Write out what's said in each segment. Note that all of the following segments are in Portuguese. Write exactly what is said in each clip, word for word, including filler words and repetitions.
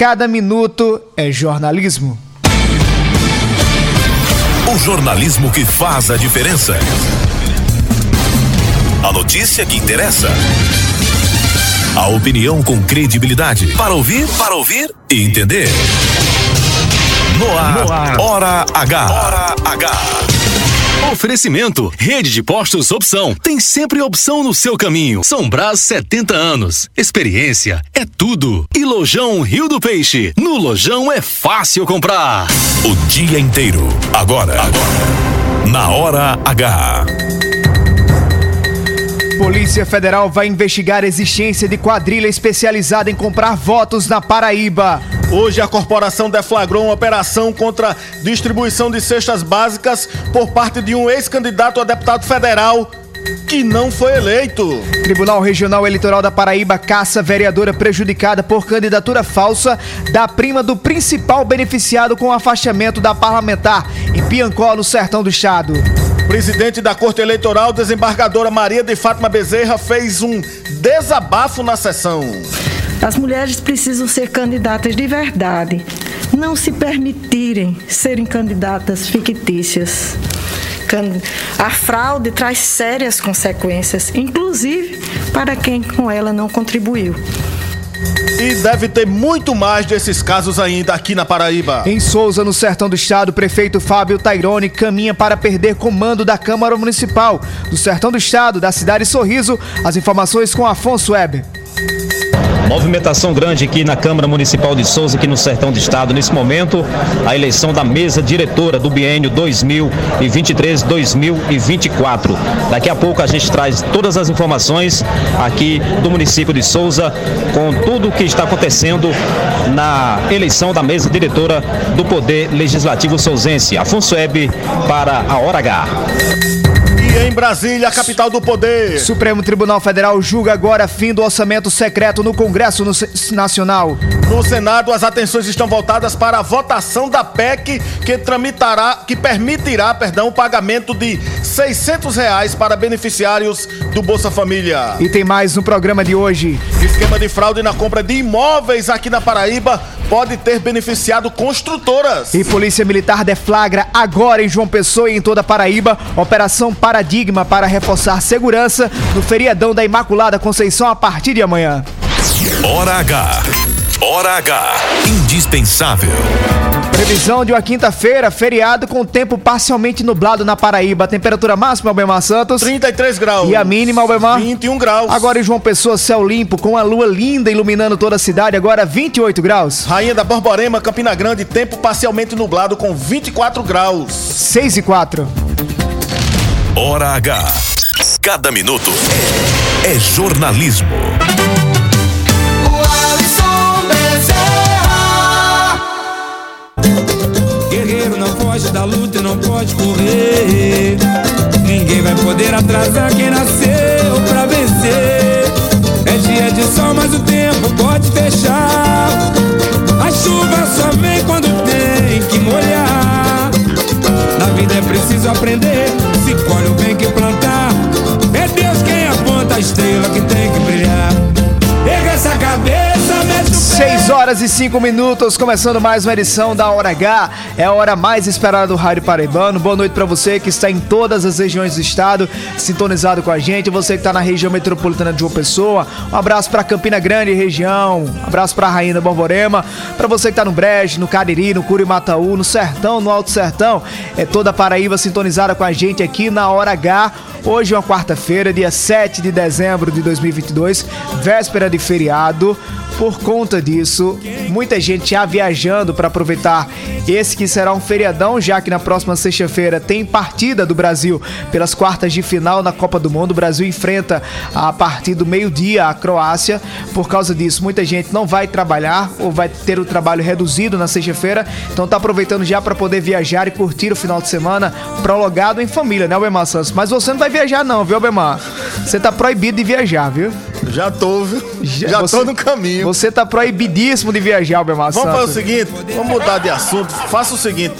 Cada minuto é jornalismo. O jornalismo que faz a diferença. A notícia que interessa. A opinião com credibilidade. Para ouvir, para ouvir e entender. No ar, no ar. Hora H. Hora H. Oferecimento, rede de postos Opção, tem sempre opção no seu caminho. São Brás, setenta anos, experiência é tudo. E Lojão Rio do Peixe, no Lojão é fácil comprar. O dia inteiro, agora, agora. Na Hora H. Polícia Federal vai investigar a existência de quadrilha especializada em comprar votos na Paraíba. Hoje a corporação deflagrou uma operação contra distribuição de cestas básicas por parte de um ex-candidato a deputado federal que não foi eleito. Tribunal Regional Eleitoral da Paraíba caça vereadora prejudicada por candidatura falsa da prima do principal beneficiado com o afastamento da parlamentar em Piancó, no sertão do estado. Presidente da Corte Eleitoral, desembargadora Maria de Fátima Bezerra, fez um desabafo na sessão. As mulheres precisam ser candidatas de verdade, não se permitirem serem candidatas fictícias. A fraude traz sérias consequências, inclusive para quem com ela não contribuiu. E deve ter muito mais desses casos ainda aqui na Paraíba. Em Sousa, no sertão do estado, o prefeito Fábio Tyrone caminha para perder comando da Câmara Municipal. Do sertão do estado, da cidade Sorriso, as informações com Afonso Weber. Movimentação grande aqui na Câmara Municipal de Sousa, aqui no sertão do estado. Nesse momento, a eleição da mesa diretora do biênio dois mil e vinte e três a dois mil e vinte e quatro. Daqui a pouco a gente traz todas as informações aqui do município de Sousa, com tudo o que está acontecendo na eleição da mesa diretora do Poder Legislativo Sousense. Afonso Web para a Hora H. Em Brasília, a capital do poder. Supremo Tribunal Federal julga agora fim do orçamento secreto no Congresso Nacional. No Senado, as atenções estão voltadas para a votação da P E C que tramitará, que permitirá, perdão, o pagamento de seiscentos reais para beneficiários do Bolsa Família. E tem mais no programa de hoje. Esquema de fraude na compra de imóveis aqui na Paraíba pode ter beneficiado construtoras. E Polícia Militar deflagra agora em João Pessoa e em toda a Paraíba operação para Paradigma para reforçar segurança no feriadão da Imaculada Conceição a partir de amanhã. Hora H. Hora H. Indispensável. Previsão de uma quinta-feira, feriado com tempo parcialmente nublado na Paraíba. Temperatura máxima, Albemar Santos? trinta e três graus. E a mínima, Albemar? vinte e um graus. Agora em João Pessoa, céu limpo, com a lua linda iluminando toda a cidade, agora vinte e oito graus. Rainha da Borborema, Campina Grande, tempo parcialmente nublado com vinte e quatro graus. seis e quatro. Hora H. Cada minuto é jornalismo. O Alisson Bezerra. Guerreiro não foge da luta e não pode correr. Ninguém vai poder atrasar quem nasceu pra vencer. É dia de sol, mas o tempo pode fechar. A chuva só vem quando tem que molhar. Na vida é preciso aprender. Se colhe o bem que plantar, é Deus quem aponta a estrela que tem que brilhar. Pega essa cabeça, mete o pé. seis horas e cinco minutos, começando mais uma edição da Hora H. É a hora mais esperada do rádio paraibano. Boa noite pra você que está em todas as regiões do estado, sintonizado com a gente. Você que está na região metropolitana de João Pessoa, um abraço pra Campina Grande e região. Um abraço pra Rainha da Borborema. Pra você que está no Brejo, no Cariri, no Curimataú, no Sertão, no Alto Sertão. É toda a Paraíba sintonizada com a gente aqui na Hora H. Hoje é uma quarta-feira, dia sete de dezembro de dois mil e vinte e dois, véspera de feriado. Por conta disso, muita gente já viajando para aproveitar esse que será um feriadão, já que na próxima sexta-feira tem partida do Brasil pelas quartas de final na Copa do Mundo. O Brasil enfrenta a partir do meio-dia a Croácia. Por causa disso, muita gente não vai trabalhar ou vai ter o trabalho reduzido na sexta-feira. Então tá aproveitando já para poder viajar e curtir o final de semana prolongado em família, né, Albemar Santos? Mas você não vai viajar não, viu, Albemar? Você tá proibido de viajar, viu? Já tô, viu? Já, já você, tô no caminho. Você tá proibidíssimo de viajar, Albemar Santos. Vamos fazer o seguinte, vamos mudar de assunto. Faça o seguinte,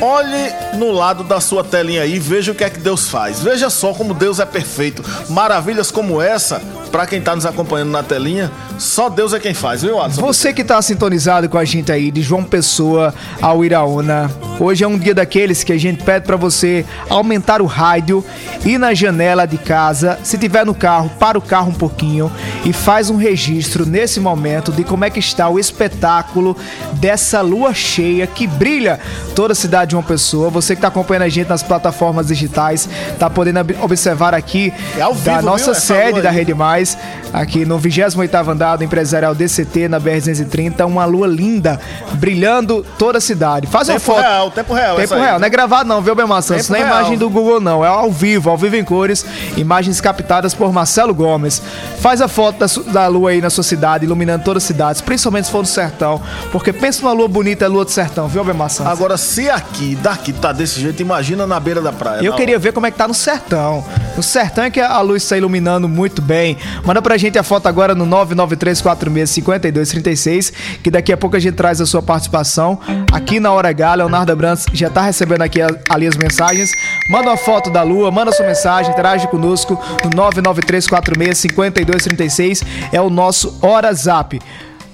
olhe no lado da sua telinha aí e veja o que é que Deus faz. Veja só como Deus é perfeito. Maravilhas como essa Pra quem tá nos acompanhando na telinha, só Deus é quem faz, viu, Adson? Você que tá sintonizado com a gente aí, de João Pessoa ao Iraúna, hoje é um dia daqueles que a gente pede pra você aumentar o rádio, ir na janela de casa, se tiver no carro, para o carro um pouquinho e faz um registro nesse momento de como é que está o espetáculo dessa lua cheia que brilha toda a cidade de João Pessoa. Você que tá acompanhando a gente nas plataformas digitais, tá podendo observar aqui é ao vivo, da nossa viu? sede da Rede Mais, aqui no vigésimo oitavo andar do Empresarial D C T, na B R duzentos e trinta, uma lua linda, brilhando toda a cidade. Faz uma foto. Tempo real, tempo real. Tempo real, não é gravado não, viu, Albemar Santos? Não é imagem do Google não, é ao vivo, ao vivo em cores, imagens captadas por Marcelo Gomes. Faz a foto da, da lua aí na sua cidade, iluminando todas as cidades, principalmente se for no sertão, porque pensa numa lua bonita, é lua do sertão, viu, Albemar Santos? Agora, se aqui, daqui tá desse jeito, imagina na beira da praia. Eu queria ver como é que tá no sertão. No sertão é que a luz está iluminando muito bem. Manda pra gente a foto agora no nove nove três, quatro seis, cinco dois três seis, que daqui a pouco a gente traz a sua participação aqui na Hora H. Leonardo Abrantes já tá recebendo aqui ali as mensagens. Manda uma foto da lua, manda sua mensagem, interage conosco no nove nove três, quatro seis, cinco dois três seis, é o nosso Hora Zap.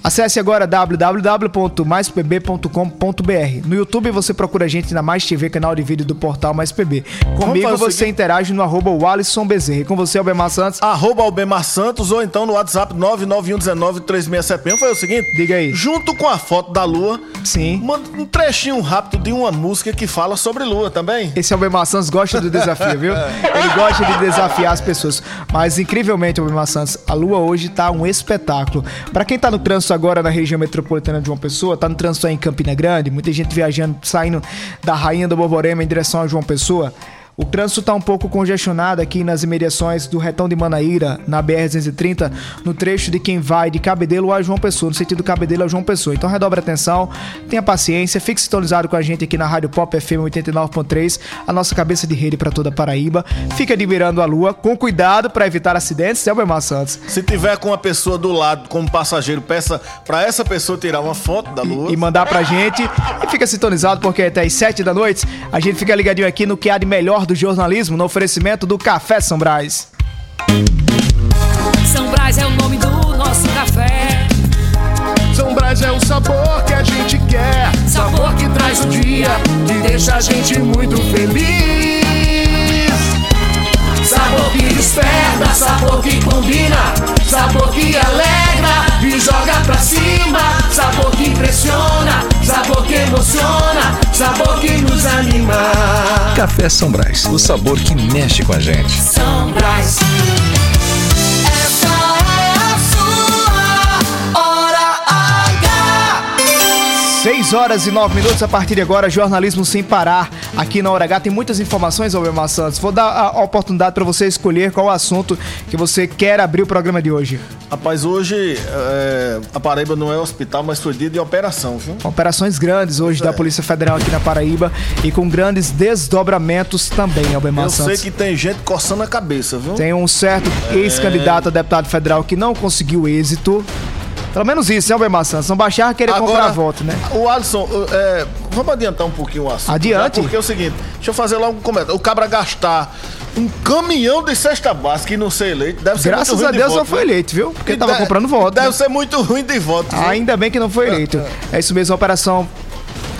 Acesse agora w w w ponto mais p b ponto com ponto b r. No YouTube você procura a gente na Mais T V, canal de vídeo do portal Mais P B. Comigo você seguinte... interage no arroba o Alisson Bezerra. E com você, Albemar Santos? Arroba Albemar Santos ou então no WhatsApp nove nove um um nove três seis sete um. Foi o seguinte? Diga aí. Junto com a foto da lua, sim, um trechinho rápido de uma música que fala sobre lua também. Esse Albemar Santos gosta do desafio, viu? Ele gosta de desafiar as pessoas. Mas incrivelmente, Albemar Santos, a lua hoje tá um espetáculo. Pra quem tá no trânsito agora na região metropolitana de João Pessoa, tá no trânsito aí em Campina Grande, muita gente viajando, saindo da Rainha do Borborema em direção a João Pessoa. O trânsito está um pouco congestionado aqui nas imediações do Retão de Manaíra, na B R duzentos e trinta, no trecho de quem vai de Cabedelo a João Pessoa, no sentido Cabedelo a João Pessoa. Então redobre a atenção, tenha paciência, fique sintonizado com a gente aqui na Rádio Pop F M oitenta e nove ponto três, a nossa cabeça de rede para toda a Paraíba. Fique admirando a lua, com cuidado para evitar acidentes, é o Belmar Santos. Se tiver com uma pessoa do lado, como passageiro, peça para essa pessoa tirar uma foto da lua. E, e mandar para a gente. E fica sintonizado, porque até às sete da noite a gente fica ligadinho aqui no que há de melhor do jornalismo, no oferecimento do Café São Brás. São Brás é o nome do nosso café. São Brás é o sabor que a gente quer, sabor que traz o dia, que deixa a gente muito feliz. Sabor que desperta, sabor que combina, sabor que alegra e joga pra cima, sabor que impressiona, sabor que emociona, sabor que nos anima. Café São Brás, o sabor que mexe com a gente. São Brás, essa é a sua Hora H. seis horas e nove minutos, a partir de agora, jornalismo sem parar. Aqui na Hora H tem muitas informações, Albemar Santos. Vou dar a oportunidade para você escolher qual assunto que você quer abrir o programa de hoje. Rapaz, hoje é, a Paraíba não é hospital, mas foi dia de operação, viu? Operações grandes hoje é. da Polícia Federal aqui na Paraíba e com grandes desdobramentos também, Albemar Eu Santos. Eu sei que tem gente coçando a cabeça, viu? Tem um certo é. ex-candidato a deputado federal que não conseguiu êxito. Pelo menos isso, né, Albemar Santos? Não baixar, querer Agora, comprar voto, né? O Alisson, é, vamos adiantar um pouquinho o assunto. Adiante. Né? Porque é o seguinte, deixa eu fazer logo um comentário. O cabra gastar um caminhão de cesta básica e não ser eleito, deve ser Graças muito ruim de voto. Graças a Deus de voto, não né? foi eleito, viu? Porque e tava de... comprando voto. Deve né? ser muito ruim de voto. Ah, ainda bem que não foi eleito. É, é. é isso mesmo, a operação...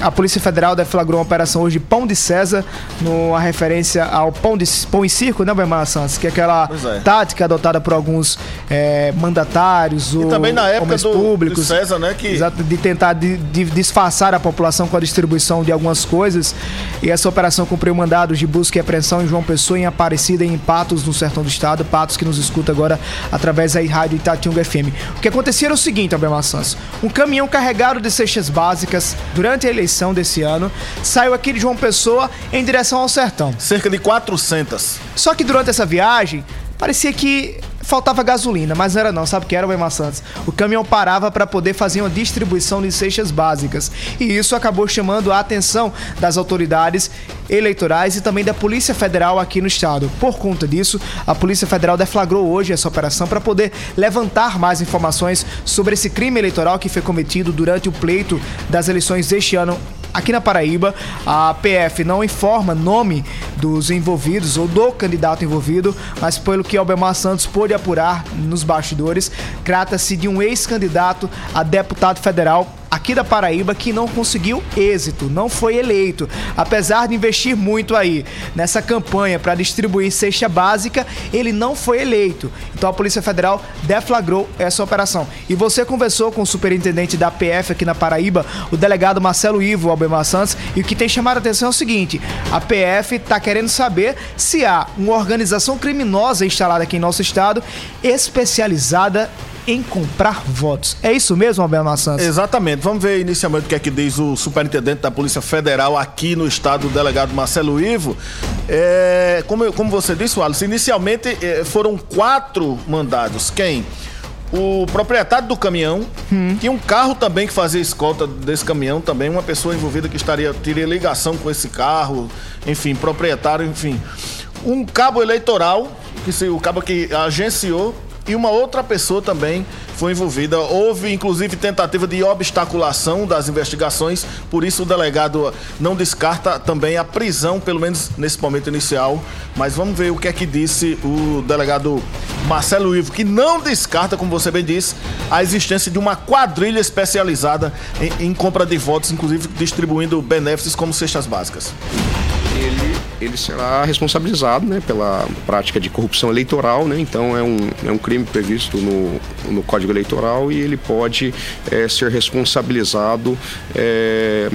A Polícia Federal deflagrou uma operação hoje de Pão de César, numa referência ao pão, de, pão e circo, né, Albemar Santos? Que é aquela é. tática adotada por alguns é, mandatários, ou também na época do, públicos, do César, né? Que... Exato, de tentar de, de disfarçar a população com a distribuição de algumas coisas. E essa operação cumpriu mandados de busca e apreensão em João Pessoa, em Aparecida e em Patos, no sertão do estado. Patos que nos escuta agora através da rádio Itatiunga F M. O que acontecia era o seguinte, Albemar Santos: um caminhão carregado de cestas básicas durante a eleição desse ano, saiu aqui de João Pessoa em direção ao sertão. Cerca de quatrocentas. Só que durante essa viagem, parecia que faltava gasolina, mas não era não, sabe o que era, Albemar Santos? O caminhão parava para poder fazer uma distribuição de cestas básicas. E isso acabou chamando a atenção das autoridades eleitorais e também da Polícia Federal aqui no estado. Por conta disso, a Polícia Federal deflagrou hoje essa operação para poder levantar mais informações sobre esse crime eleitoral que foi cometido durante o pleito das eleições deste ano aqui na Paraíba, a P F não informa nome dos envolvidos ou do candidato envolvido, mas pelo que Albemar Santos pôde apurar nos bastidores, trata-se de um ex-candidato a deputado federal aqui da Paraíba que não conseguiu êxito, não foi eleito, apesar de investir muito aí nessa campanha para distribuir cesta básica, ele não foi eleito. Então a Polícia Federal deflagrou essa operação. E você conversou com o superintendente da P F aqui na Paraíba, o delegado Marcelo Ivo, Albemar Santos, e o que tem chamado a atenção é o seguinte: a P F está querendo saber se há uma organização criminosa instalada aqui em nosso estado, especializada em comprar votos. É isso mesmo, Albemar Santos? Exatamente. Vamos ver inicialmente o que é que diz o superintendente da Polícia Federal aqui no estado, o delegado Marcelo Ivo. É, como, eu, como você disse, Alisson, inicialmente é, foram quatro mandados. Quem? O proprietário do caminhão, hum. tinha um carro também que fazia escolta desse caminhão também, uma pessoa envolvida que estaria, teria ligação com esse carro, enfim, proprietário, enfim. Um cabo eleitoral, que se, o cabo que agenciou, e uma outra pessoa também foi envolvida. Houve, inclusive, tentativa de obstaculação das investigações, por isso o delegado não descarta também a prisão, pelo menos nesse momento inicial. Mas vamos ver o que é que disse o delegado Marcelo Ivo, que não descarta, como você bem disse, a existência de uma quadrilha especializada em, em compra de votos, inclusive distribuindo benefícios como cestas básicas. Ele, ele será responsabilizado, né, pela prática de corrupção eleitoral, né? Então é um, é um crime previsto no, no Código Eleitoral e ele pode é, ser responsabilizado, é,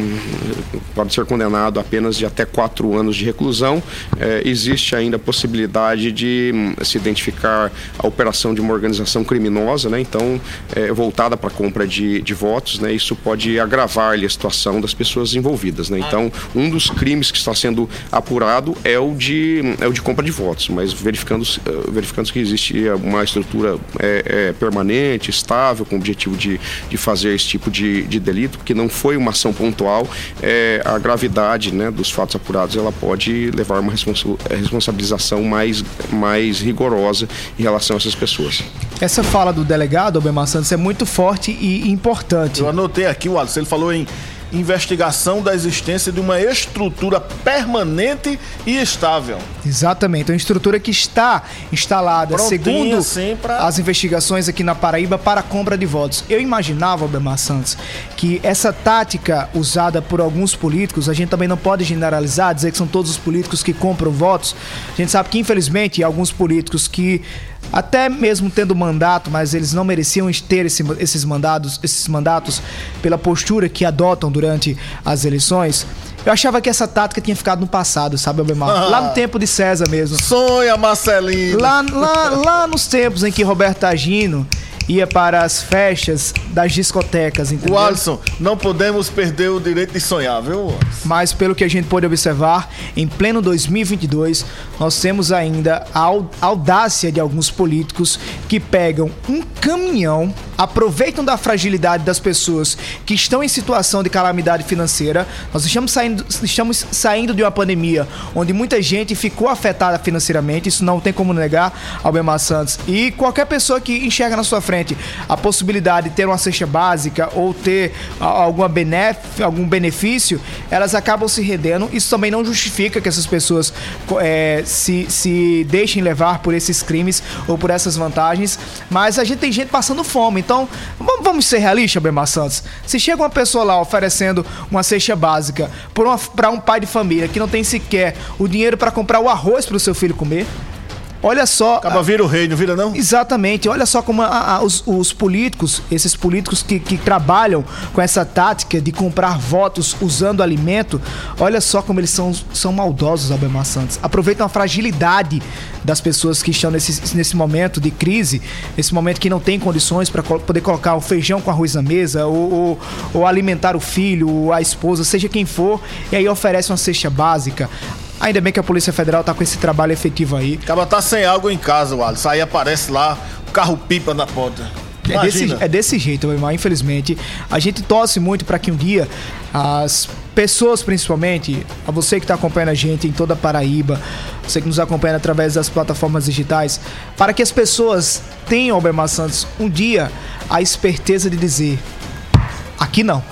pode ser condenado apenas de até quatro anos de reclusão. É, existe ainda a possibilidade de se identificar a operação de uma organização criminosa, né? Então é, voltada para a compra de, de votos, né? Isso pode agravar a situação das pessoas envolvidas, né? Então um dos crimes que está sendo apurado é o de, é o de compra de votos, mas verificando, verificando que existe uma estrutura é, é, permanente, estável, com o objetivo de, de fazer esse tipo de, de delito, porque não foi uma ação pontual, é, a gravidade, né, dos fatos apurados, ela pode levar a uma responsa, responsabilização mais, mais rigorosa em relação a essas pessoas. Essa fala do delegado, Albemar Santos, é muito forte e importante. Eu anotei aqui, o Alisson, ele falou em investigação da existência de uma estrutura permanente e estável. Exatamente, uma estrutura que está instalada, prontinha, segundo assim, pra... as investigações aqui na Paraíba, para a compra de votos. Eu imaginava, Albemar Santos, que essa tática usada por alguns políticos, a gente também não pode generalizar, dizer que são todos os políticos que compram votos. A gente sabe que, infelizmente, alguns políticos que até mesmo tendo mandato, mas eles não mereciam ter esse, esses, mandados, esses mandatos pela postura que adotam durante as eleições. Eu achava que essa tática tinha ficado no passado, sabe, Albemar? Ah, lá no tempo de César mesmo. Sonha, Marcelino! Lá, lá, lá nos tempos em que Roberto Tagino ia para as festas das discotecas, entendeu? O Alisson, não podemos perder o direito de sonhar, viu? Mas pelo que a gente pôde observar, em pleno dois mil e vinte e dois, nós temos ainda a audácia de alguns políticos que pegam um caminhão, aproveitam da fragilidade das pessoas que estão em situação de calamidade financeira. Nós estamos saindo, estamos saindo de uma pandemia onde muita gente ficou afetada financeiramente, isso não tem como negar, Albemar Santos. E qualquer pessoa que enxerga na sua frente a possibilidade de ter uma cesta básica ou ter alguma benef- algum benefício, elas acabam se rendendo. Isso também não justifica que essas pessoas é, se, se deixem levar por esses crimes ou por essas vantagens, mas a gente tem gente passando fome, então vamos, vamos ser realistas, Albemar Santos. Se chega uma pessoa lá oferecendo uma cesta básica para um pai de família que não tem sequer o dinheiro para comprar o arroz para o seu filho comer, olha só... Acaba vira o rei, não vira não? Exatamente, olha só como a, a, os, os políticos, esses políticos que, que trabalham com essa tática de comprar votos usando alimento, olha só como eles são, são maldosos, Albemar Santos. Aproveitam a fragilidade das pessoas que estão nesse, nesse momento de crise, nesse momento que não tem condições para co- poder colocar o feijão com arroz na mesa, ou, ou, ou alimentar o filho, ou a esposa, seja quem for, e aí oferece uma cesta básica. Ainda bem que a Polícia Federal tá com esse trabalho efetivo aí. Acaba tá sem algo em casa, o Alisson. Aí aparece lá o carro-pipa na porta. É desse, é desse jeito, Albemar, infelizmente. A gente torce muito para que um dia as pessoas, principalmente, a você que está acompanhando a gente em toda a Paraíba, você que nos acompanha através das plataformas digitais, para que as pessoas tenham, Albemar Santos, um dia a esperteza de dizer: aqui não.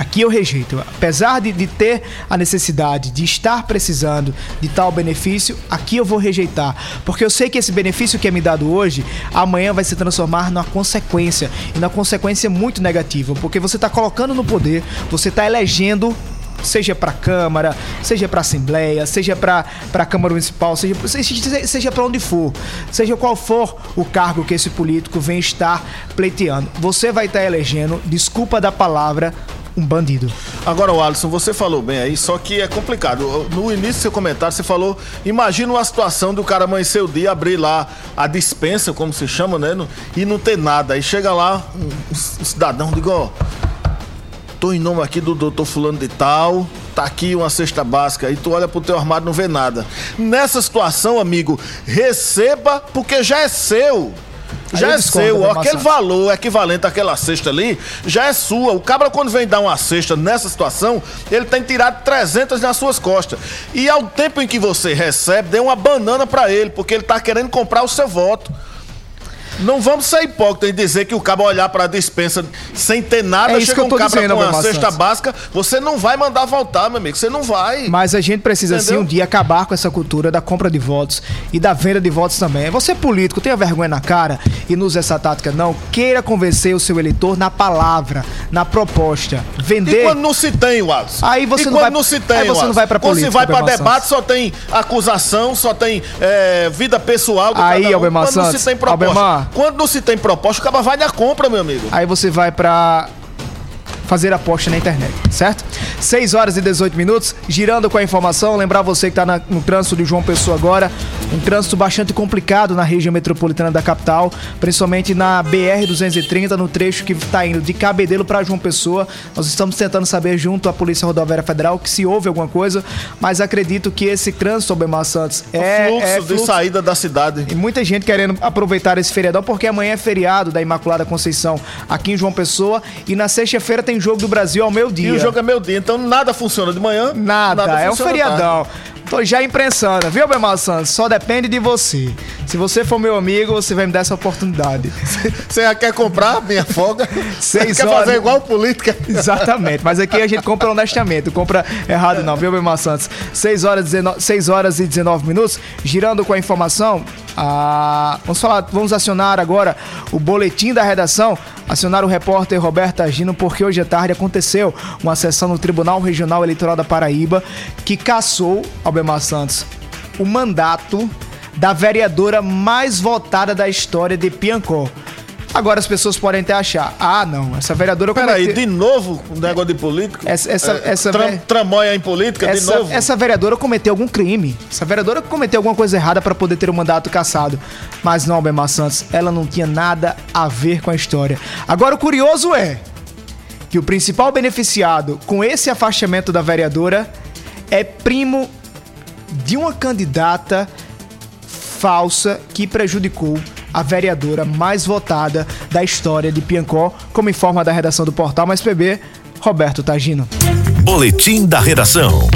Aqui eu rejeito. Apesar de, de ter a necessidade, de estar precisando de tal benefício, aqui eu vou rejeitar. Porque eu sei que esse benefício que é me dado hoje, amanhã vai se transformar numa consequência. E na consequência muito negativa. Porque você está colocando no poder, você está elegendo... seja para a Câmara, seja para a Assembleia, seja para a Câmara Municipal, seja, seja, seja para onde for, seja qual for o cargo que esse político vem estar pleiteando. Você vai estar elegendo, desculpa da palavra, um bandido. Agora, o Alisson, você falou bem aí, só que é complicado. No início do seu comentário, você falou, imagina uma situação do cara amanhecer o dia, abrir lá a dispensa, como se chama, né? E não ter nada. Aí chega lá um, um cidadão, digo, ó... tô em nome aqui do doutor fulano de tal, tá aqui uma cesta básica, e tu olha pro teu armário e não vê nada. Nessa situação, amigo, receba, porque já é seu. Aí já é seu, ó, aquele valor equivalente àquela cesta ali, já é sua. O cabra, quando vem dar uma cesta nessa situação, ele tem tirado trezentas nas suas costas. E ao tempo em que você recebe, dê uma banana pra ele, porque ele tá querendo comprar o seu voto. Não vamos ser hipócritas e dizer que o cabo olhar para a despensa sem ter nada, é chega um cabo com uma cesta básica, você não vai mandar voltar, meu amigo, você não vai. Mas a gente precisa, entendeu? Sim, um dia acabar com essa cultura da compra de votos e da venda de votos também. Você político, tenha vergonha na cara e não use essa tática não, queira convencer o seu eleitor na palavra, na proposta, vender... E quando não se tem, Alisson? Aí você e não quando vai... não se tem, aí você não vai para política. Quando você vai para debate, só tem acusação, só tem é, vida pessoal do aí, cada um. Albemar Santos, quando não se tem proposta. Albemar, quando não se tem proposta, o cara vai na compra, meu amigo. Aí você vai pra fazer aposta na internet, certo? seis horas e dezoito minutos, girando com a informação. Lembrar você que tá na, no trânsito de João Pessoa agora, um trânsito bastante complicado na região metropolitana da capital, principalmente na B R duzentos e trinta, no trecho que tá indo de Cabedelo pra João Pessoa. Nós estamos tentando saber junto à Polícia Rodoviária Federal que se houve alguma coisa, mas acredito que esse trânsito, Albemar Santos, é... O fluxo é fluxo de saída da cidade. E muita gente querendo aproveitar esse feriadão, porque amanhã é feriado da Imaculada Conceição aqui em João Pessoa, e na sexta-feira tem jogo do Brasil ao meio-dia. E o jogo é meio-dia, então nada funciona de manhã. Nada, nada é um feriadão. Tarde. Tô já imprensando, viu, Albemar Santos? Só depende de você. Se você for meu amigo, você vai me dar essa oportunidade. Você já quer comprar minha folga? Seis quer horas... fazer igual política? Exatamente, mas aqui a gente compra honestamente, não compra errado não, viu, Albemar Santos? seis horas e dezenove minutos, girando com a informação, a... vamos falar, vamos acionar agora o boletim da redação, acionar o repórter Roberto Tagino, porque hoje à tarde aconteceu uma sessão no Tribunal Regional Eleitoral da Paraíba que cassou, Albemar Santos, o mandato da vereadora mais votada da história de Piancó. Agora as pessoas podem até achar, ah não, essa vereadora... Peraí, comete... de novo um negócio de político? Essa, essa, é, essa tram, tramóia em política, essa, de novo? Essa vereadora cometeu algum crime, essa vereadora cometeu alguma coisa errada para poder ter o mandato cassado. Mas não, Albemar Santos, ela não tinha nada a ver com a história. Agora o curioso é que o principal beneficiado com esse afastamento da vereadora é primo de uma candidata falsa que prejudicou a vereadora mais votada da história de Piancó, como informa da redação do Portal Mais P B, Roberto Tagino. Boletim da redação.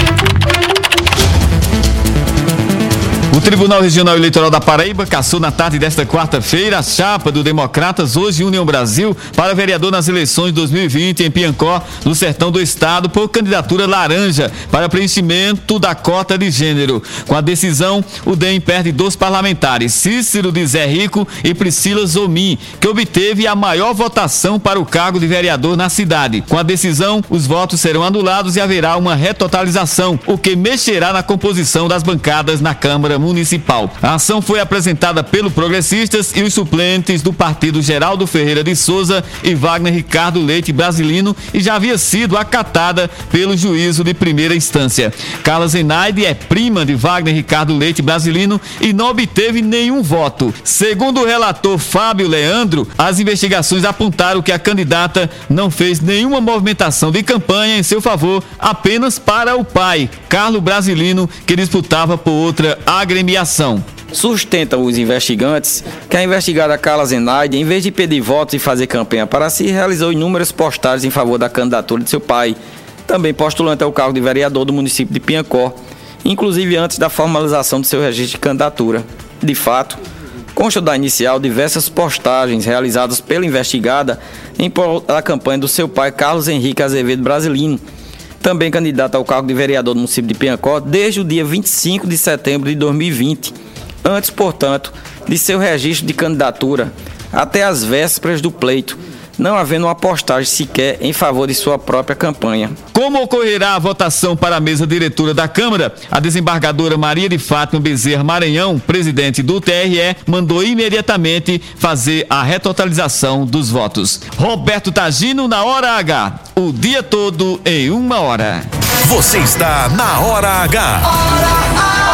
O Tribunal Regional Eleitoral da Paraíba cassou na tarde desta quarta-feira a chapa do Democratas Hoje União Brasil para vereador nas eleições de dois mil e vinte em Piancó, no sertão do estado, por candidatura laranja para preenchimento da cota de gênero. Com a decisão, o D E M perde dois parlamentares, Cícero de Zé Rico e Priscila Zomin, que obteve a maior votação para o cargo de vereador na cidade. Com a decisão, os votos serão anulados e haverá uma retotalização, o que mexerá na composição das bancadas na Câmara Municipal. A ação foi apresentada pelo Progressistas e os suplentes do partido Geraldo Ferreira de Sousa e Wagner Ricardo Leite Brasilino e já havia sido acatada pelo juízo de primeira instância. Carla Zenaide é prima de Wagner Ricardo Leite Brasilino e não obteve nenhum voto. Segundo o relator Fábio Leandro, as investigações apontaram que a candidata não fez nenhuma movimentação de campanha em seu favor, apenas para o pai, Carlos Brasilino, que disputava por outra agremiação. Sustentam os investigantes que a investigada Carla Zenaide, em vez de pedir votos e fazer campanha para si, realizou inúmeras postagens em favor da candidatura de seu pai, também postulante ao cargo de vereador do município de Piancó, inclusive antes da formalização de seu registro de candidatura. De fato, Consta da inicial diversas postagens realizadas pela investigada em prol da campanha do seu pai, Carlos Henrique Azevedo Brasilino, também candidato ao cargo de vereador do município de Piancó desde o dia vinte e cinco de setembro de dois mil e vinte, antes, portanto, de seu registro de candidatura, até as vésperas do pleito, não havendo uma postagem sequer em favor de sua própria campanha. Como ocorrerá a votação para a mesa diretora da Câmara? A desembargadora Maria de Fátima Bezerra Maranhão, presidente do T R E, mandou imediatamente fazer a retotalização dos votos. Roberto Tagino na Hora H, o dia todo em uma hora. Você está na Hora H. Hora H.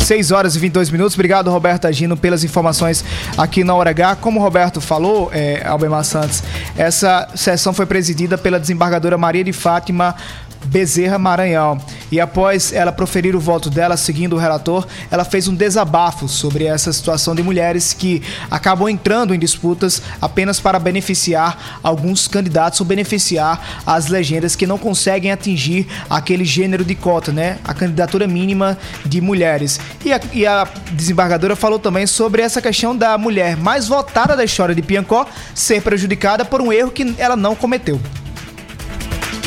seis horas e vinte e dois minutos. Obrigado, Roberto Agino, pelas informações aqui na Hora H. Como o Roberto falou, é, Albemar Santos, essa sessão foi presidida pela desembargadora Maria de Fátima Bezerra Maranhão. E após ela proferir o voto dela, seguindo o relator, ela fez um desabafo sobre essa situação de mulheres que acabam entrando em disputas apenas para beneficiar alguns candidatos ou beneficiar as legendas que não conseguem atingir aquele gênero de cota, né? A candidatura mínima de mulheres. E a, e a desembargadora falou também sobre essa questão da mulher mais votada da história de Piancó ser prejudicada por um erro que ela não cometeu.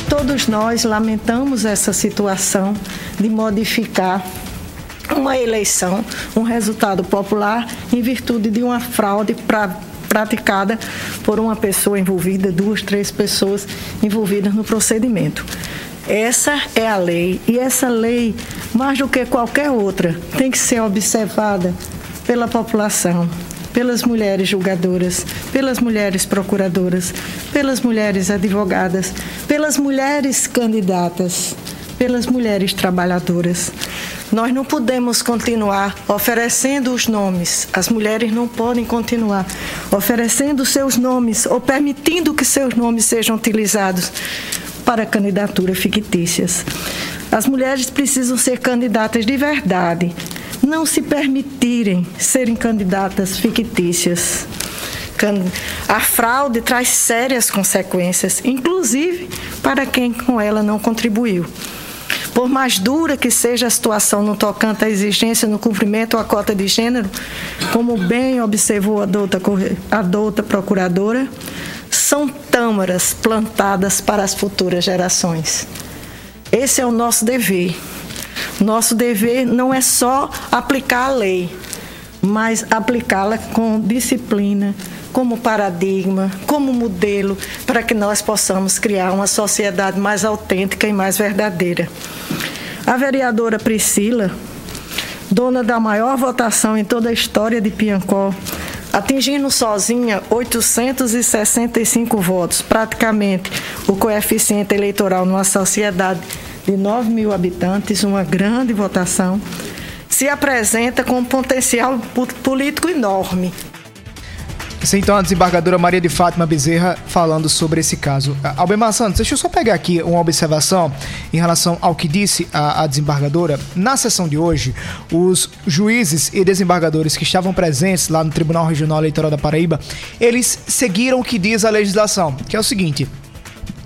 Todos nós lamentamos essa situação de modificar uma eleição, um resultado popular, em virtude de uma fraude pra, praticada por uma pessoa envolvida, duas, três pessoas envolvidas no procedimento. Essa é a lei, e essa lei, mais do que qualquer outra, tem que ser observada pela população, pelas mulheres julgadoras, pelas mulheres procuradoras, pelas mulheres advogadas, pelas mulheres candidatas, pelas mulheres trabalhadoras. Nós não podemos continuar oferecendo os nomes, as mulheres não podem continuar oferecendo seus nomes ou permitindo que seus nomes sejam utilizados para candidaturas fictícias. As mulheres precisam ser candidatas de verdade, não se permitirem serem candidatas fictícias. A fraude traz sérias consequências, inclusive para quem com ela não contribuiu. Por mais dura que seja a situação no tocante à exigência no cumprimento à cota de gênero, como bem observou a douta, a douta procuradora, são tâmaras plantadas para as futuras gerações. Esse é o nosso dever. Nosso dever não é só aplicar a lei, mas aplicá-la com disciplina, como paradigma, como modelo, para que nós possamos criar uma sociedade mais autêntica e mais verdadeira. A vereadora Priscila, dona da maior votação em toda a história de Piancó, atingindo sozinha oitocentos e sessenta e cinco votos, praticamente o coeficiente eleitoral numa sociedade de nove mil habitantes, uma grande votação, se apresenta com um potencial político enorme. Essa então a desembargadora Maria de Fátima Bezerra falando sobre esse caso. Albemar Santos, deixa eu só pegar aqui uma observação em relação ao que disse a, a desembargadora. Na sessão de hoje, os juízes e desembargadores que estavam presentes lá no Tribunal Regional Eleitoral da Paraíba, eles seguiram o que diz a legislação, que é o seguinte: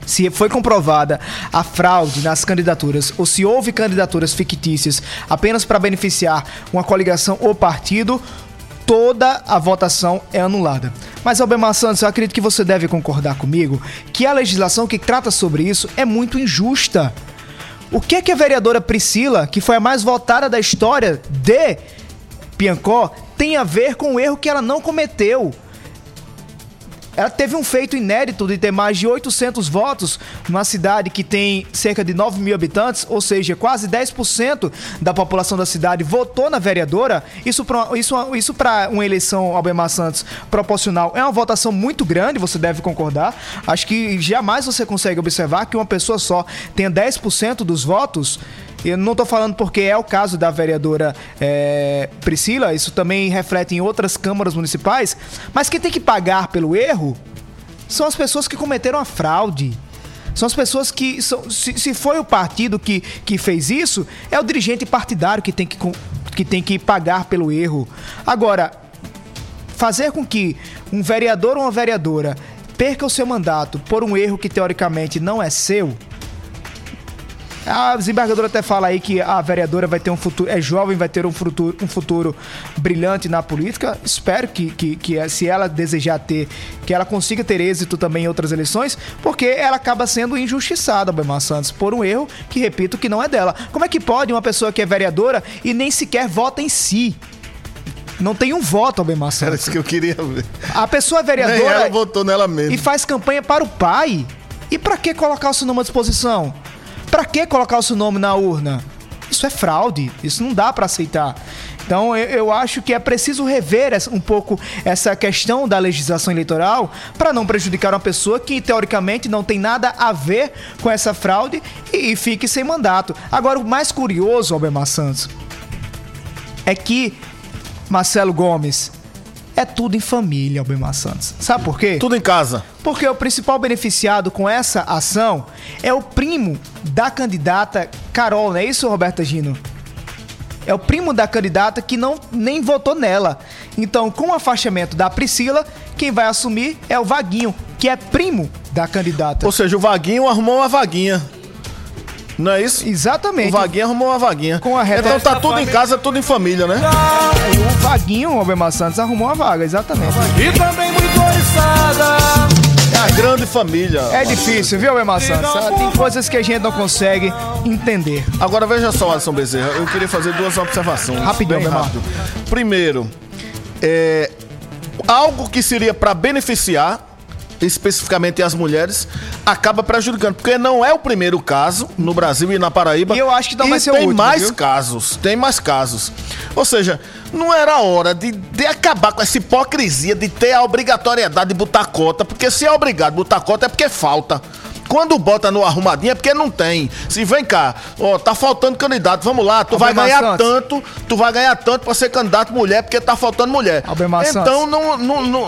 se foi comprovada a fraude nas candidaturas ou se houve candidaturas fictícias apenas para beneficiar uma coligação ou partido, toda a votação é anulada. Mas, Albemar Santos, eu acredito que você deve concordar comigo que a legislação que trata sobre isso é muito injusta. O que é que a vereadora Priscila, que foi a mais votada da história de Piancó, tem a ver com o erro que ela não cometeu? Ela teve um feito inédito de ter mais de oitocentos votos numa cidade que tem cerca de nove mil habitantes, ou seja, quase dez por cento da população da cidade votou na vereadora. Isso para isso, isso uma eleição, Albemar Santos, proporcional é uma votação muito grande, você deve concordar. Acho que jamais você consegue observar que uma pessoa só tenha dez por cento dos votos. Eu não estou falando porque é o caso da vereadora é, Priscila, isso também reflete em outras câmaras municipais, mas quem tem que pagar pelo erro são as pessoas que cometeram a fraude. São as pessoas que, são, se, se foi o partido que, que fez isso, é o dirigente partidário que tem que, que tem que pagar pelo erro. Agora, fazer com que um vereador ou uma vereadora perca o seu mandato por um erro que teoricamente não é seu, A desembargadora até fala aí que a vereadora vai ter um futuro, é jovem, vai ter um futuro, um futuro brilhante na política. Espero que, que, que, se ela desejar ter, que ela consiga ter êxito também em outras eleições, porque ela acaba sendo injustiçada, Albemar Santos, por um erro que, repito, que não é dela. Como é que pode uma pessoa que é vereadora e nem sequer vota em si? Não tem um voto, Albemar Santos. Era isso que eu queria ver. A pessoa é vereadora... Nem ela votou nela mesmo. E faz campanha para o pai. E para que colocar o seu nome à disposição? Para que colocar o seu nome na urna? Isso é fraude. Isso não dá para aceitar. Então, eu, eu acho que é preciso rever essa, um pouco essa questão da legislação eleitoral para não prejudicar uma pessoa que, teoricamente, não tem nada a ver com essa fraude e, e fique sem mandato. Agora, o mais curioso, Albemar Santos, é que... Marcelo Gomes, é tudo em família, Albemar Santos. Sabe por quê? Tudo em casa. Porque o principal beneficiado com essa ação é o primo da candidata Carol, não é isso, Roberto Tagino? É o primo da candidata que não, nem votou nela. Então, com o afastamento da Priscila, quem vai assumir é o Vaguinho, que é primo da candidata. Ou seja, o Vaguinho arrumou uma vaguinha. Não é isso? Exatamente. O Vaguinho arrumou uma vaguinha. Com a então tá tudo família. Em casa, tudo em família, né? O Vaguinho, o Albemar Santos, arrumou uma vaga, exatamente. E também muito oriçada. É a grande família. É difícil, viu, Albemar Santos? Tem coisas que a gente não consegue entender. Agora veja só, Alisson Bezerra, eu queria fazer duas observações. Rapidinho, Albemar. Rápido. Primeiro, é, algo que seria para beneficiar especificamente as mulheres, acaba prejudicando, porque não é o primeiro caso no Brasil e na Paraíba. E eu acho que não vai ser o último, tem mais casos, tem mais casos. Ou seja, não era hora de, de acabar com essa hipocrisia de ter a obrigatoriedade de botar cota, porque se é obrigado a botar cota é porque falta. Quando bota no arrumadinho é porque não tem. Se vem cá, ó, tá faltando candidato, vamos lá, tu Albemar vai ganhar Santos. tanto, tu vai ganhar tanto pra ser candidato mulher, porque tá faltando mulher. Albemar então não, não, não...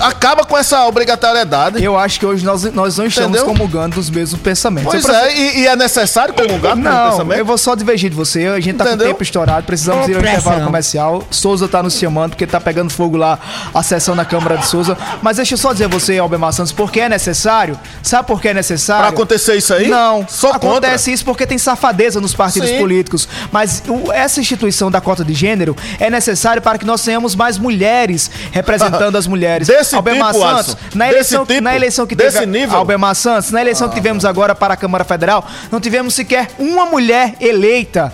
Acaba com essa obrigatoriedade. Eu acho que hoje nós, nós não estamos Entendeu? comungando os mesmos pensamentos. Pois pra... é, e, e é necessário comungar com o pensamento? Não, eu vou só divergir de você, a gente tá Entendeu? com o tempo estourado, precisamos ir ao intervalo comercial. Souza tá nos chamando, porque tá pegando fogo lá a sessão na Câmara de Souza. Mas deixa eu só dizer a você, Albemar Santos, por que é necessário? Sabe por que é necessário? Pra acontecer isso aí? Não. Só acontece contra. Isso porque tem safadeza nos partidos Sim. políticos. Mas o, essa instituição da cota de gênero é necessária para que nós tenhamos mais mulheres representando as mulheres. Desse Albemar tipo, Santos, na eleição, desse tipo, na eleição que teve, desse nível. Albemar Santos, na eleição ah. que tivemos agora para a Câmara Federal, não tivemos sequer uma mulher eleita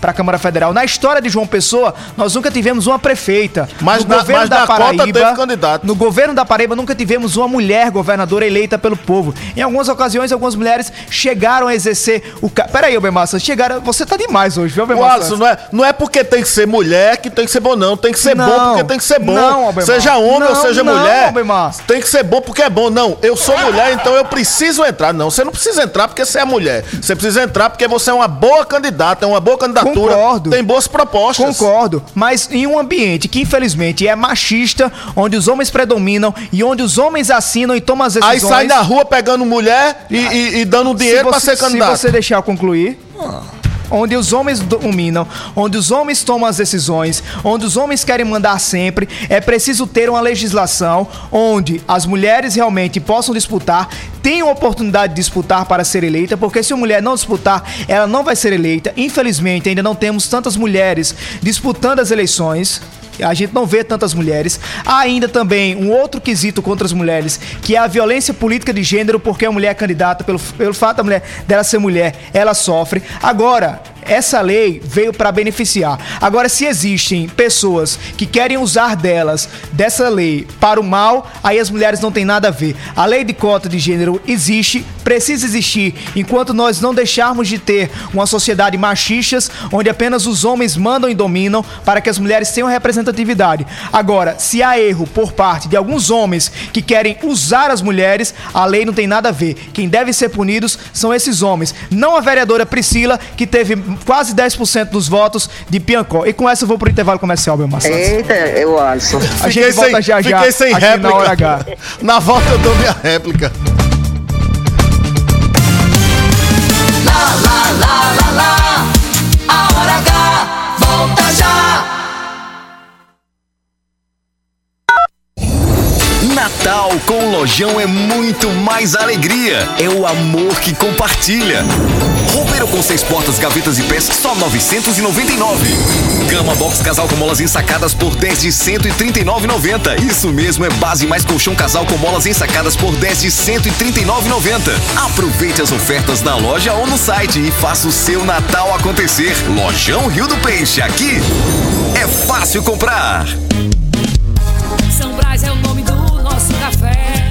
para a Câmara Federal. Na história de João Pessoa, nós nunca tivemos uma prefeita. Mas no na, governo mas da Paraíba, candidato. No governo da Paraíba, nunca tivemos uma mulher governadora eleita pelo povo. Em algumas ocasiões, algumas mulheres chegaram a exercer o... Ca... Peraí, Albemar Santos, chegaram... Você tá demais hoje, viu, Albemar Santos? Não é, não é porque tem que ser mulher que tem que ser bom, não. Tem que ser não, bom porque tem que ser bom. Não, Albemar. Seja homem não, ou seja não, mulher, Albemar. Tem que ser bom porque é bom. Não, eu sou mulher, então eu preciso entrar. Não, você não precisa entrar porque você é mulher. Você precisa entrar porque você é uma boa candidata, é uma boa candidatura. Concordo. Tem boas propostas. Concordo, mas em um ambiente que infelizmente é machista, onde os homens predominam e onde os homens assinam e tomam as decisões... Aí sai na rua pegando mulher e, ah. e, e dando dinheiro para ser candidato. Se você deixar eu concluir... Ah. Onde os homens dominam, onde os homens tomam as decisões, onde os homens querem mandar sempre, é preciso ter uma legislação onde as mulheres realmente possam disputar, tenham oportunidade de disputar para ser eleita, porque se uma mulher não disputar, ela não vai ser eleita. Infelizmente, ainda não temos tantas mulheres disputando as eleições. A gente não vê tantas mulheres. Há ainda também um outro quesito contra as mulheres, que é a violência política de gênero, porque a mulher é candidata, pelo, pelo fato da mulher dela ser mulher, ela sofre. Agora, essa lei veio para beneficiar. Agora, se existem pessoas que querem usar delas, dessa lei, para o mal, aí as mulheres não têm nada a ver. A lei de cota de gênero existe, precisa existir, enquanto nós não deixarmos de ter uma sociedade machista, onde apenas os homens mandam e dominam, para que as mulheres tenham representatividade. Agora, se há erro por parte de alguns homens que querem usar as mulheres, a lei não tem nada a ver. Quem deve ser punidos são esses homens, não a vereadora Priscila, que teve quase dez por cento dos votos de Piancó. E com essa eu vou pro intervalo comercial, Albemar Santos. Eita, eu acho. A gente fiquei volta sem, já já. Fiquei sem réplica. Na hora H. Na volta eu dou minha réplica. Lá, lá, lá, lá, lá. A hora H volta já. Natal com o Lojão é muito mais alegria. É o amor que compartilha. Roupeiro com seis portas, gavetas e pés, só novecentos e noventa e nove. Cama box casal com molas ensacadas por dez de cento e trinta e nove reais e noventa centavos. Isso mesmo, é base mais colchão casal com molas ensacadas por dez de cento e trinta e nove reais e noventa centavos. Aproveite as ofertas na loja ou no site e faça o seu Natal acontecer. Lojão Rio do Peixe, aqui é fácil comprar. São Brás é o nome do nosso café.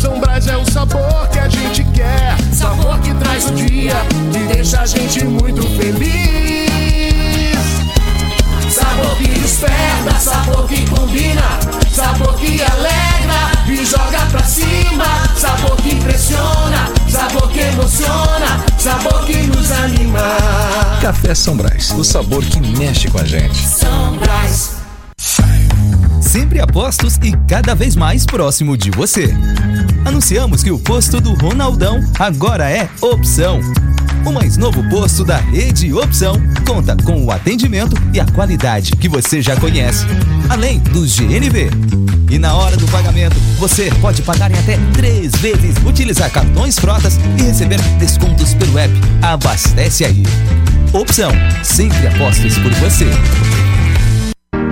São Brás é o sabor que a gente quer. Sabor que traz o dia, que deixa a gente muito feliz. Sabor que desperta, sabor que combina, sabor que alegra e joga pra cima. Sabor que impressiona, sabor que emociona, sabor que nos anima. Café São Brás, o sabor que mexe com a gente. São Brás. Sempre a postos e cada vez mais próximo de você. Anunciamos que o posto do Ronaldão agora é Opção. O mais novo posto da rede Opção conta com o atendimento e a qualidade que você já conhece, além dos G N V. E na hora do pagamento, você pode pagar em até três vezes, utilizar cartões frotas e receber descontos pelo app. Abastece aí. Opção. Sempre a postos por você.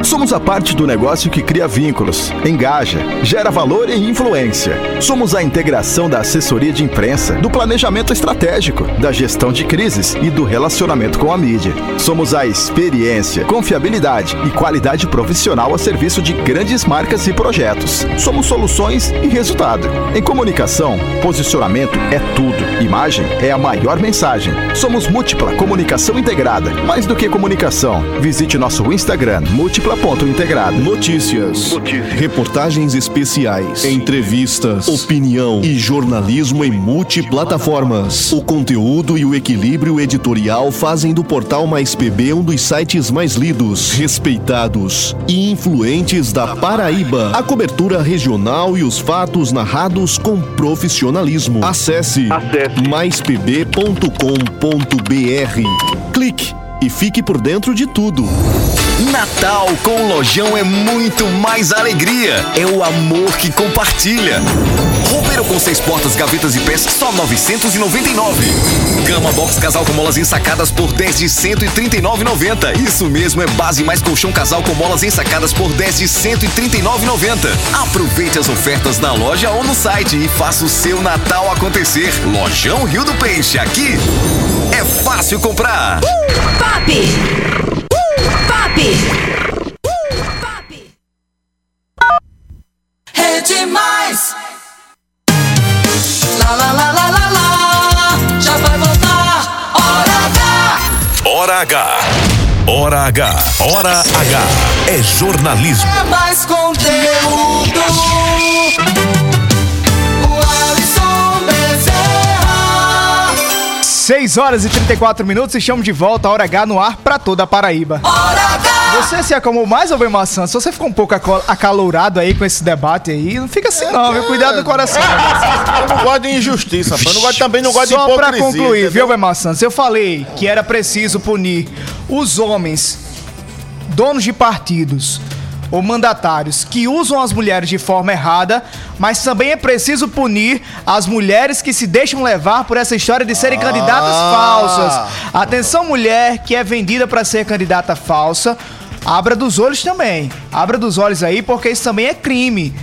Somos a parte do negócio que cria vínculos, engaja, gera valor e influência. Somos a integração da assessoria de imprensa, do planejamento estratégico, da gestão de crises e do relacionamento com a mídia. Somos a experiência, confiabilidade e qualidade profissional a serviço de grandes marcas e projetos. Somos soluções e resultado. Em comunicação, posicionamento é tudo. Imagem é a maior mensagem. Somos Múltipla Comunicação Integrada. Mais do que comunicação, visite nosso Instagram, Múltipla Ponto Integrado. Notícias, Notícias, reportagens especiais, entrevistas, opinião e jornalismo em multiplataformas. O conteúdo e o equilíbrio editorial fazem do Portal Mais P B um dos sites mais lidos, respeitados e influentes da Paraíba. A cobertura regional e os fatos narrados com profissionalismo. Acesse, Acesse. mais p b ponto com ponto b r. Clique e fique por dentro de tudo. Natal com o Lojão é muito mais alegria. É o amor que compartilha. Roupeiro com seis portas, gavetas e pés, só novecentos e noventa e nove. Cama box casal com molas ensacadas por dez de cento e trinta e nove reais e noventa centavos. Isso mesmo, é base mais colchão casal com molas ensacadas por dez de cento e trinta e nove reais e noventa centavos. Aproveite as ofertas na loja ou no site e faça o seu Natal acontecer. Lojão Rio do Peixe, aqui é fácil comprar. Uh, papi! Papi! Uh, papi! É demais! Lá, lá, lá, lá, lá, lá! Já vai voltar! Hora H! Hora H! Hora H! Hora H! É jornalismo! É mais conteúdo! O Alisson Bezerra! seis horas e trinta e quatro minutos, estamos de volta a Hora H no ar pra toda a Paraíba. Hora H! Você se acalmou mais, Albemar Santos? Você ficou um pouco acalorado aí com esse debate aí? Não fica assim não, viu? Cuidado do coração. Eu não gosto de injustiça, eu não gosto, também não gosto de hipocrisia. Só pra concluir, entendeu? Viu, Albemar Santos? Eu falei que era preciso punir os homens, donos de partidos ou mandatários, que usam as mulheres de forma errada, mas também é preciso punir as mulheres que se deixam levar por essa história de serem ah. candidatas falsas. Atenção, mulher que é vendida para ser candidata falsa, abra dos olhos também. Abra dos olhos aí, porque isso também é crime.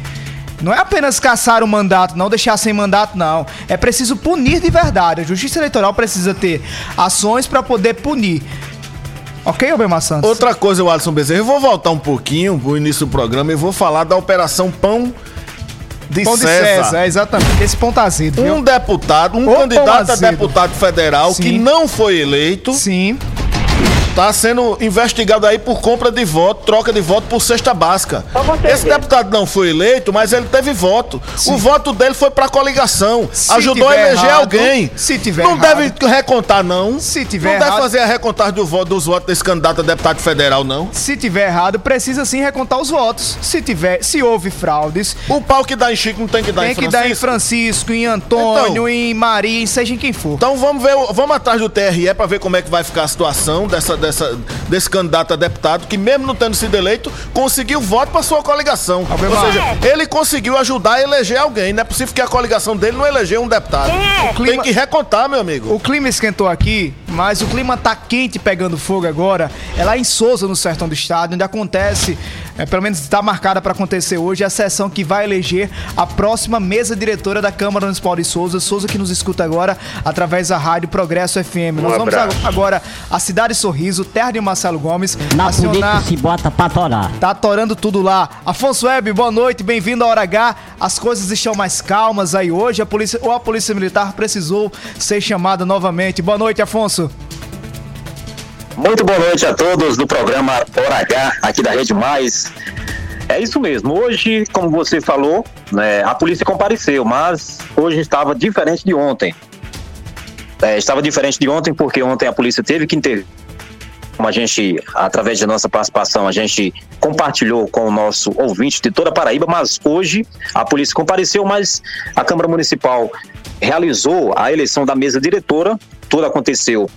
Não é apenas caçar o mandato, não deixar sem mandato, não. É preciso punir de verdade. A Justiça Eleitoral precisa ter ações para poder punir. Ok, Albemar Santos? Outra coisa, o Alisson Bezerra, eu vou voltar um pouquinho pro início do programa e vou falar da Operação Pão de Pão César. Pão de César, é exatamente. Esse pão tá azedo, viu? Um deputado, um o candidato a deputado federal, sim, que não foi eleito, sim, tá sendo investigado aí por compra de voto, troca de voto por cesta básica. Esse deputado não foi eleito, mas ele teve voto. Sim. O voto dele foi pra coligação. Se ajudou a eleger errado, alguém. Se tiver não errado. Deve recontar, não. Se tiver não errado. Deve fazer a recontagem do voto, dos votos desse candidato a deputado federal, não. Se tiver errado, precisa sim recontar os votos. Se tiver, se houve fraudes. O pau que dá em Chico não tem que dar tem em Francisco. Tem que dar em Francisco, em Antônio, então, em Maria, seja em quem for. Então vamos ver, vamos atrás do T R E pra ver como é que vai ficar a situação dessa dessa, desse candidato a deputado, que mesmo não tendo sido eleito, conseguiu voto para sua coligação. Albemar. Ou seja, ele conseguiu ajudar a eleger alguém. Não é possível que a coligação dele não elegeu um deputado. O clima... Tem que recontar, meu amigo. O clima esquentou aqui, mas o clima tá quente, pegando fogo agora. É lá em Sousa, no sertão do estado, onde acontece, é, pelo menos está marcada para acontecer hoje, a sessão que vai eleger a próxima mesa diretora da Câmara Municipal de Sousa. Sousa que nos escuta agora através da rádio Progresso F M. Um Nós vamos abraço. agora a Cidade Sorriso, terra de Marcelo Gomes. Na acionar... se bota pra torar. Tá atorando tudo lá. Afonso Weber, boa noite, bem-vindo à Hora H. As coisas estão mais calmas aí hoje, a polícia ou a Polícia Militar precisou ser chamada novamente. Boa noite, Afonso. Muito boa noite a todos do programa Hora H, aqui da Rede Mais. É isso mesmo, hoje, como você falou, né, a polícia compareceu, mas hoje estava diferente de ontem. É, estava diferente de ontem porque ontem a polícia teve que intervir. Como a gente, através da nossa participação, a gente compartilhou com o nosso ouvinte de toda a Paraíba, mas hoje a polícia compareceu, mas a Câmara Municipal realizou a eleição da mesa diretora, tudo aconteceu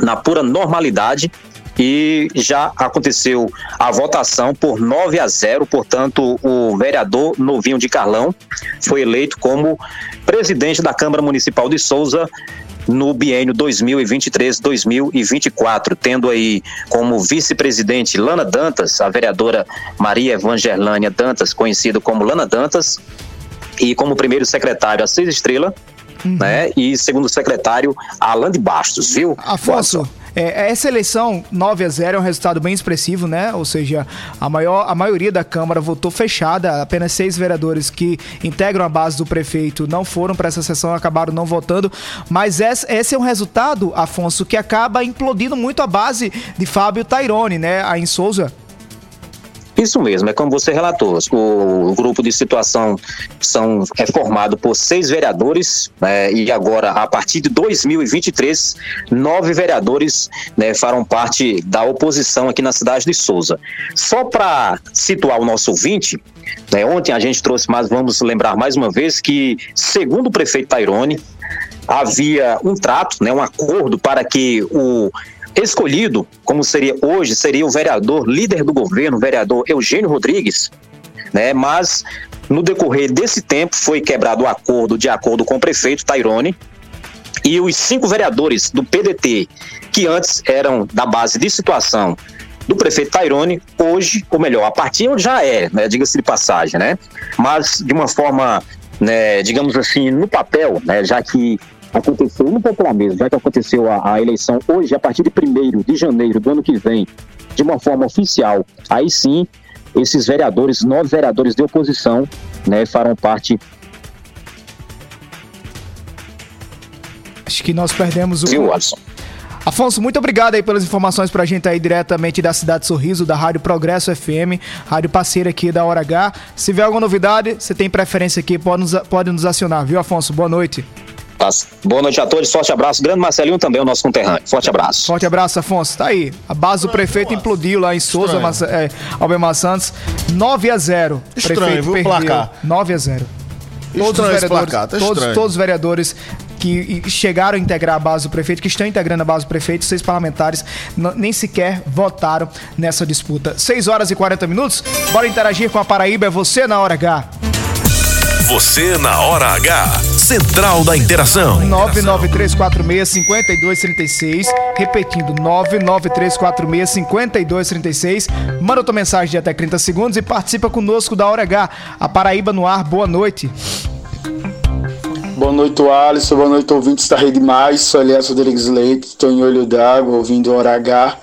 na pura normalidade e já aconteceu a votação por nove a zero, portanto o vereador Novinho de Carlão foi eleito como presidente da Câmara Municipal de Sousa no biênio dois mil e vinte e três a dois mil e vinte e quatro, tendo aí como vice-presidente Lana Dantas, a vereadora Maria Evangelânia Dantas, conhecida como Lana Dantas, e como primeiro secretário a Cis Estrela, uhum. né, e segundo secretário Alan de Bastos, viu? Afonso, é, essa eleição nove a zero é um resultado bem expressivo, né? Ou seja, a, maior, a maioria da Câmara votou fechada, apenas seis vereadores que integram a base do prefeito não foram para essa sessão, acabaram não votando, mas esse é um resultado, Afonso, que acaba implodindo muito a base de Fábio Tyrone, né? Aí em Sousa. Isso mesmo, é como você relatou, o grupo de situação são, é formado por seis vereadores, né, e agora, a partir de dois mil e vinte e três, nove vereadores, né, farão parte da oposição aqui na cidade de Sousa. Só para situar o nosso ouvinte, né, ontem a gente trouxe, mas vamos lembrar mais uma vez que, segundo o prefeito Tyrone, havia um trato, né, um acordo para que o... escolhido, como seria hoje, seria o vereador líder do governo, o vereador Eugênio Rodrigues, né? Mas no decorrer desse tempo foi quebrado o acordo, de acordo com o prefeito Tyrone, e os cinco vereadores do P D T, que antes eram da base de situação do prefeito Tyrone, hoje, ou melhor, a partir já é, né? Diga-se de passagem, né? Mas de uma forma, né, digamos assim, no papel, né? Já que aconteceu no popular mesmo, já que aconteceu a, a eleição hoje, a partir de primeiro de janeiro do ano que vem, de uma forma oficial, aí sim, esses vereadores, nove vereadores de oposição, né, farão parte. Acho que nós perdemos o... E o Adson. Afonso, muito obrigado aí pelas informações pra gente aí diretamente da Cidade Sorriso, da Rádio Progresso F M, rádio parceira aqui da Hora H. Se vier alguma novidade, você tem preferência aqui, pode nos, pode nos acionar, viu, Afonso? Boa noite. Boa noite a todos, forte abraço. Grande Marcelinho também, o nosso conterrâneo. Forte abraço. Forte abraço, Afonso. Tá aí. A base do prefeito implodiu lá em Sousa, Mas, é, Albemar Santos. nove a zero. Estranho, prefeito viu, perdeu. Placar. nove a zero. Todos os, vereadores, placar, tá todos, todos os vereadores que chegaram a integrar a base do prefeito, que estão integrando a base do prefeito, seis parlamentares não, nem sequer votaram nessa disputa. seis horas e quarenta minutos. Bora interagir com a Paraíba. É você na Hora H. Você na Hora H, Central da Interação. nove nove três quatro seis, cinco dois três seis, repetindo, nove nove três quatro seis, cinco dois três seis. Manda tua mensagem de até trinta segundos e participa conosco da Hora H. A Paraíba no ar, boa noite. Boa noite, Alisson, boa noite, ouvintes da Rede Mais. Sou Elias Rodrigues Leite, estou em Olho d'Água, ouvindo Hora H.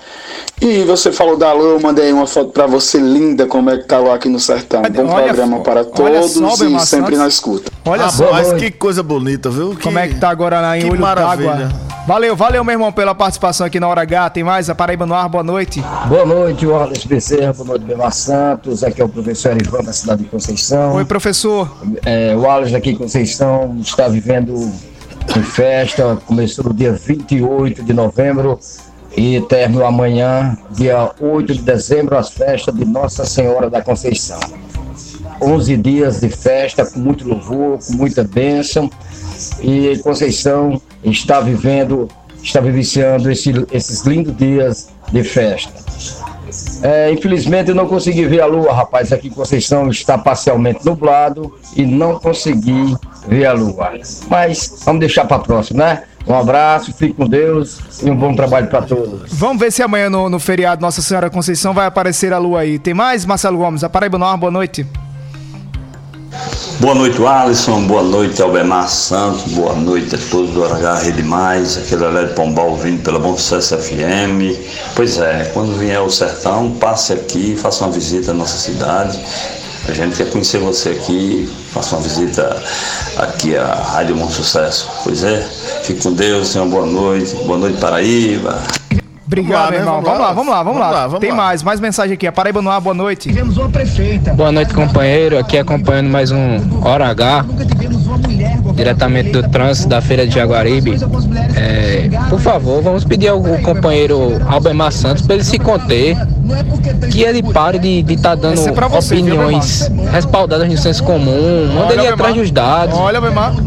E você falou da lua, eu mandei uma foto pra você linda, como é que tá lá aqui no sertão. Bom olha, programa para todos só, e Belmar, sempre nós... na escuta. Olha ah, só, mas que coisa bonita, viu? Que... Como é que tá agora na Olho d'Água? Valeu, valeu, meu irmão, pela participação aqui na Hora H. Tem mais a Paraíba no ar, boa noite. Boa noite, Alisson Bezerra, boa noite, Belmar Santos. Aqui é o professor Ivan da cidade de Conceição. Oi, professor. É, o Alisson aqui em Conceição está vivendo em festa, começou no dia vinte e oito de novembro. E termino amanhã, dia oito de dezembro, as festas de Nossa Senhora da Conceição. onze dias de festa, com muito louvor, com muita bênção. E Conceição está vivendo está vivenciando esse, esses lindos dias de festa. É, infelizmente eu não consegui ver a lua, rapaz, aqui em Conceição está parcialmente nublado e não consegui ver a lua, mas vamos deixar para a próxima, né? Um abraço, fique com Deus e um bom trabalho para todos. Vamos ver se amanhã no, no feriado Nossa Senhora Conceição vai aparecer a lua aí. Tem mais, Marcelo Gomes? A Paraíba Norte, boa noite. Boa noite, Alisson. Boa noite, Albemar Santos. Boa noite a todos do H Rede Mais, aquele Alé de Pombal vindo pela Bom Sucesso F M. Pois é, quando vier ao sertão, passe aqui, faça uma visita à nossa cidade. A gente quer conhecer você aqui, faça uma visita aqui à Rádio Bom Sucesso. Pois é, fique com Deus, tenha uma boa noite. Boa noite, Paraíba. Obrigado, meu irmão. Vamos lá, vamos lá, vamos lá. Tem mais, mais mensagem aqui. A Paraíba no ar, boa noite. Tivemos uma prefeita. Boa noite, companheiro. Aqui acompanhando mais um Hora H, diretamente do trânsito da Feira de Jaguaribe. É, por favor, vamos pedir ao companheiro Albemar Santos para ele se conter, que ele pare de estar tá dando opiniões respaldadas no senso comum. Manda ele atrás dos dados.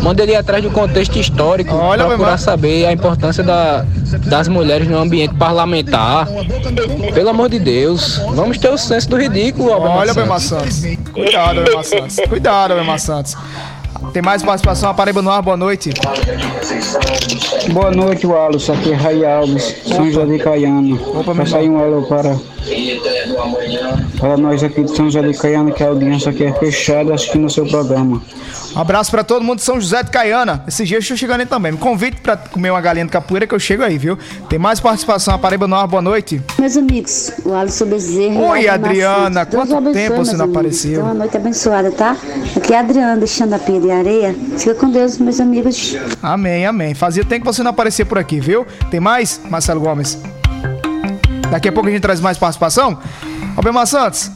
Manda ele atrás do contexto histórico, procurar saber a importância da, das mulheres no ambiente parlamentar. Pelo amor de Deus, vamos ter o senso do ridículo, Albemar Santos. Olha, Albemar Santos. Cuidado, Albemar Santos. Cuidado, Albemar Santos. Tem mais participação, a Paraíba no ar, boa noite. Boa noite, Wallace, aqui é Ray Alves, São José de Caiana. Vai sair um alô para, para nós aqui de São José de Caiana, que a audiência aqui é fechada assistindo o seu programa. Um abraço para todo mundo de São José de Caiana. Esse dia eu estou chegando aí também. Me convide para comer uma galinha de capoeira que eu chego aí, viu? Tem mais participação, a Paraíba no ar, boa noite. Meus amigos, o Alisson Bezerra. Oi, Adriana, quanto abençoe, tempo você não amigos. Apareceu? Uma noite abençoada, tá? Aqui é a Adriana, deixando a pilha de areia. Fica com Deus, meus amigos. Amém, amém. Fazia tempo que você não aparecia por aqui, viu? Tem mais, Marcelo Gomes? Daqui a pouco a gente traz mais participação. Albemar Santos,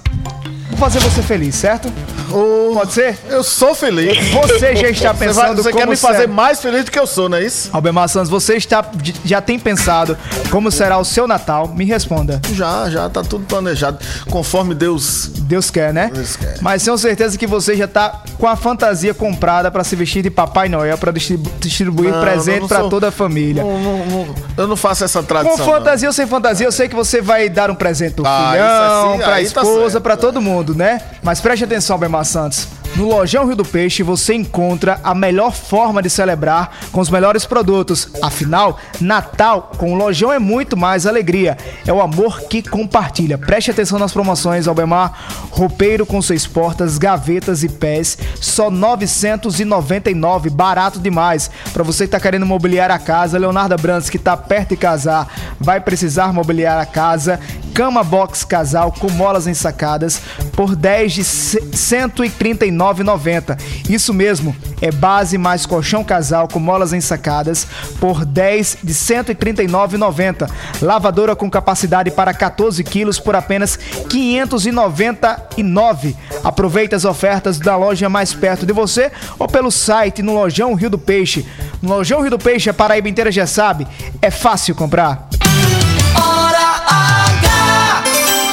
vou fazer você feliz, certo? Oh, pode ser? Eu sou feliz. Você já está pensando você vai, você como quer me será... fazer mais feliz do que eu sou, não é isso? Albemar Santos, você está, já tem pensado como será o seu Natal? Me responda. Já, já, tá tudo planejado, conforme Deus... Deus quer, né? Deus quer. Mas tenho certeza que você já tá com a fantasia comprada para se vestir de Papai Noel, para distribuir não, presente para sou... toda a família. Não, não, não, eu não faço essa tradição. Com fantasia ou sem fantasia, eu sei que você vai dar um presente pro ah, filhão, assim, pra esposa, tá para todo mundo, né? Mas preste atenção, Albemar Santos. No Lojão Rio do Peixe você encontra a melhor forma de celebrar com os melhores produtos. Afinal, Natal com o Lojão é muito mais alegria. É o amor que compartilha. Preste atenção nas promoções, Albemar. Roupeiro com seis portas, gavetas e pés, só novecentos e noventa e nove reais. Barato demais. Para você que está querendo mobiliar a casa, Leonardo Abrantes, que está perto de casar, vai precisar mobiliar a casa. Cama box casal com molas ensacadas por dez de cento e trinta e nove reais e noventa centavos. Isso mesmo, é base mais colchão casal com molas ensacadas por dez de cento e trinta e nove reais e noventa centavos. Lavadora com capacidade para catorze quilos por apenas quinhentos e noventa e nove reais. Aproveite as ofertas da loja mais perto de você ou pelo site no Lojão Rio do Peixe. No Lojão Rio do Peixe, a Paraíba inteira já sabe, é fácil comprar.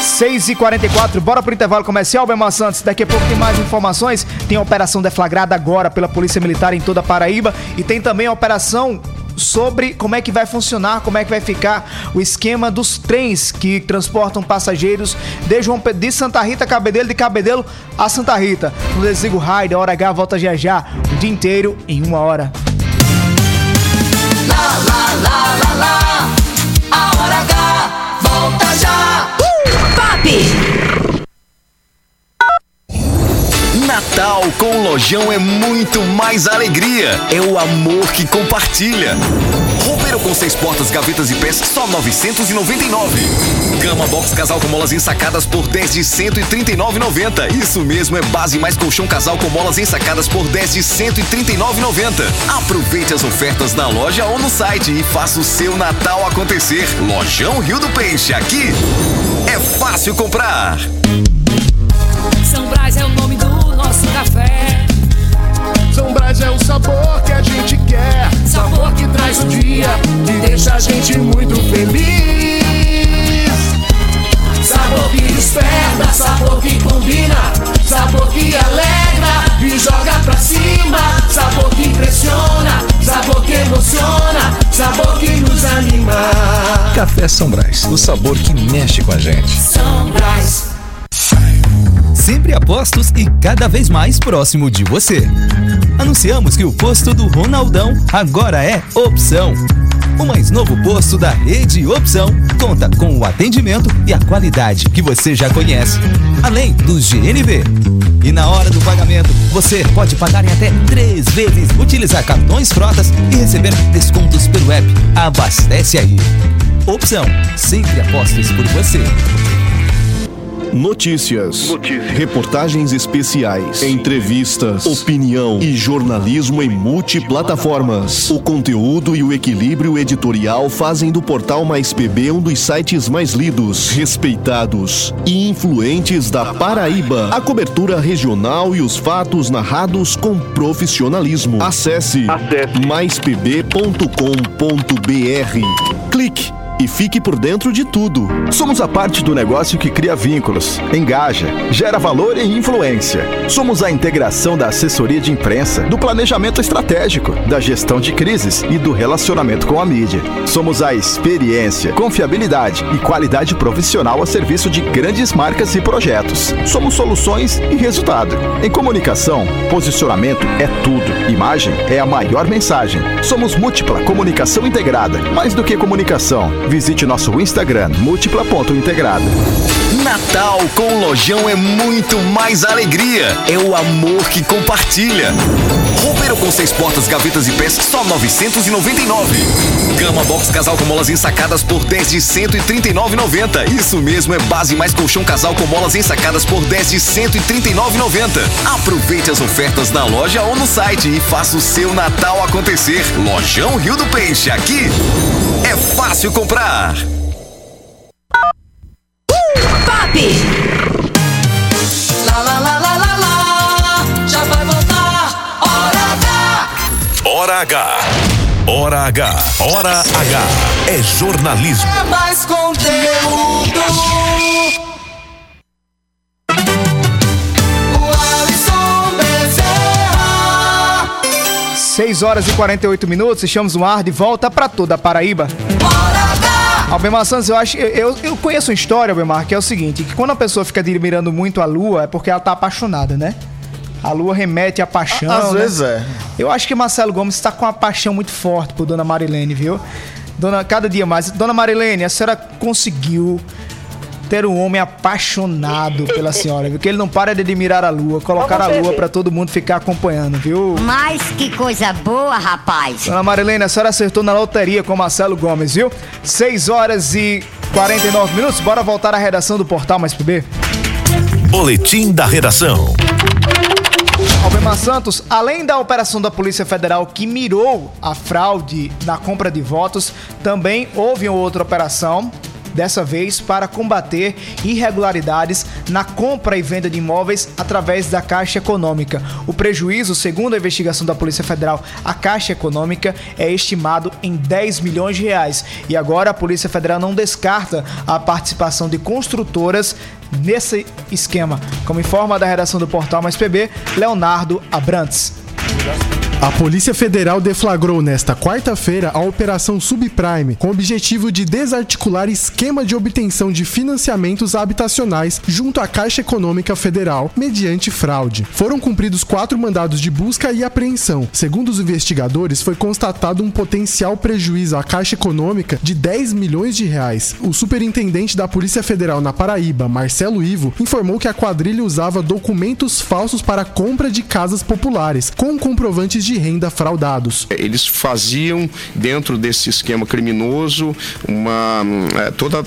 seis e quarenta e quatro, bora pro intervalo comercial, Albemar Santos. Daqui a pouco tem mais informações. Tem a operação deflagrada agora pela Polícia Militar em toda a Paraíba. E tem também a operação sobre como é que vai funcionar, como é que vai ficar o esquema dos trens que transportam passageiros de, João Pe... de Santa Rita, Cabedelo, de Cabedelo a Santa Rita. No Desligo Raio, da Hora H, volta já já, o dia inteiro em uma hora. Lá, lá, lá, lá, lá. A Hora H, volta já. Natal com o Lojão é muito mais alegria. É o amor que compartilha. Roupeiro com seis portas, gavetas e pés, só novecentos e noventa e nove reais. Cama box casal com molas ensacadas por dez de cento e trinta e nove reais e noventa centavos. Isso mesmo, é base mais colchão casal com molas ensacadas por dez de cento e trinta e nove reais e noventa centavos. Aproveite as ofertas na loja ou no site e faça o seu Natal acontecer. Lojão Rio do Peixe, aqui é fácil comprar. São Brás é o nome do nosso café. São Brás é o sabor que a gente quer. Sabor que traz o dia e deixa a gente muito feliz. Sabor que desperta, sabor que combina, sabor que alegra e joga pra cima. Sabor que impressiona, sabor que emociona, sabor que nos anima. Brás. Café São Brás, o sabor que mexe com a gente. São Brás. Sempre a postos e cada vez mais próximo de você. Anunciamos que o posto do Ronaldão agora é Opção. O mais novo posto da rede Opção conta com o atendimento e a qualidade que você já conhece, além dos G N V. E na hora do pagamento, você pode pagar em até três vezes, utilizar cartões frotas e receber descontos pelo app. Abastece aí. Opção, sempre apostos por você. Notícias, Notícias, reportagens especiais, entrevistas, opinião e jornalismo em multiplataformas. O conteúdo e o equilíbrio editorial fazem do Portal Mais P B um dos sites mais lidos, respeitados e influentes da Paraíba. A cobertura regional e os fatos narrados com profissionalismo. Acesse, Acesse. mais p b ponto com ponto b r. Clique e fique por dentro de tudo. Somos a parte do negócio que cria vínculos, engaja, gera valor e influência. Somos a integração da assessoria de imprensa, do planejamento estratégico, da gestão de crises e do relacionamento com a mídia. Somos a experiência, confiabilidade e qualidade profissional a serviço de grandes marcas e projetos. Somos soluções e resultado. Em comunicação, posicionamento é tudo. Imagem é a maior mensagem. Somos múltipla comunicação integrada, mais do que comunicação. Visite nosso Instagram, múltipla ponto integrada. Natal com o Lojão é muito mais alegria. É o amor que compartilha. Roupeiro com seis portas, gavetas e pés, só novecentos e noventa e nove. Cama box casal com molas ensacadas por dez de cento e trinta e nove reais e noventa centavos. Isso mesmo, é base mais colchão casal com molas ensacadas por dez de cento e trinta e nove reais e noventa centavos. Aproveite as ofertas na loja ou no site e faça o seu Natal acontecer. Lojão Rio do Peixe, aqui é fácil comprar. Pop! Lá, lá, lá, lá, lá, lá, já vai voltar. Hora H. Hora H. Hora H. Hora H. É jornalismo. É mais conteúdo. seis horas e quarenta e oito minutos, estamos no ar de volta para toda a Paraíba. Albemar Santos, eu acho, eu, eu conheço uma história, Albemar, que é o seguinte, que quando a pessoa fica admirando muito a lua, é porque ela tá apaixonada, né? A lua remete à paixão, Às né? vezes é. Eu acho que Marcelo Gomes tá com uma paixão muito forte por Dona Marilene, viu? Dona, cada dia mais. Dona Marilene, a senhora conseguiu ter um homem apaixonado pela senhora, viu? Que ele não para de admirar a lua, colocar a lua pra todo mundo ficar acompanhando, viu? Mas que coisa boa, rapaz! Dona Marilene, a senhora acertou na loteria com Marcelo Gomes, viu? seis horas e quarenta e nove minutos, bora voltar à redação do Portal Mais P B. Boletim da redação. Albemar Santos, além da operação da Polícia Federal que mirou a fraude na compra de votos, também houve outra operação, dessa vez para combater irregularidades na compra e venda de imóveis através da Caixa Econômica. O prejuízo, segundo a investigação da Polícia Federal, a Caixa Econômica é estimado em dez milhões de reais. E agora a Polícia Federal não descarta a participação de construtoras nesse esquema, como informa da redação do Portal Mais P B, Leonardo Abrantes. A Polícia Federal deflagrou nesta quarta-feira a Operação Subprime, com o objetivo de desarticular esquema de obtenção de financiamentos habitacionais junto à Caixa Econômica Federal, mediante fraude. Foram cumpridos quatro mandados de busca e apreensão. Segundo os investigadores, foi constatado um potencial prejuízo à Caixa Econômica de dez milhões de reais. O superintendente da Polícia Federal na Paraíba, Marcelo Ivo, informou que a quadrilha usava documentos falsos para a compra de casas populares, com comprovantes de de renda fraudados. Eles faziam dentro desse esquema criminoso uma toda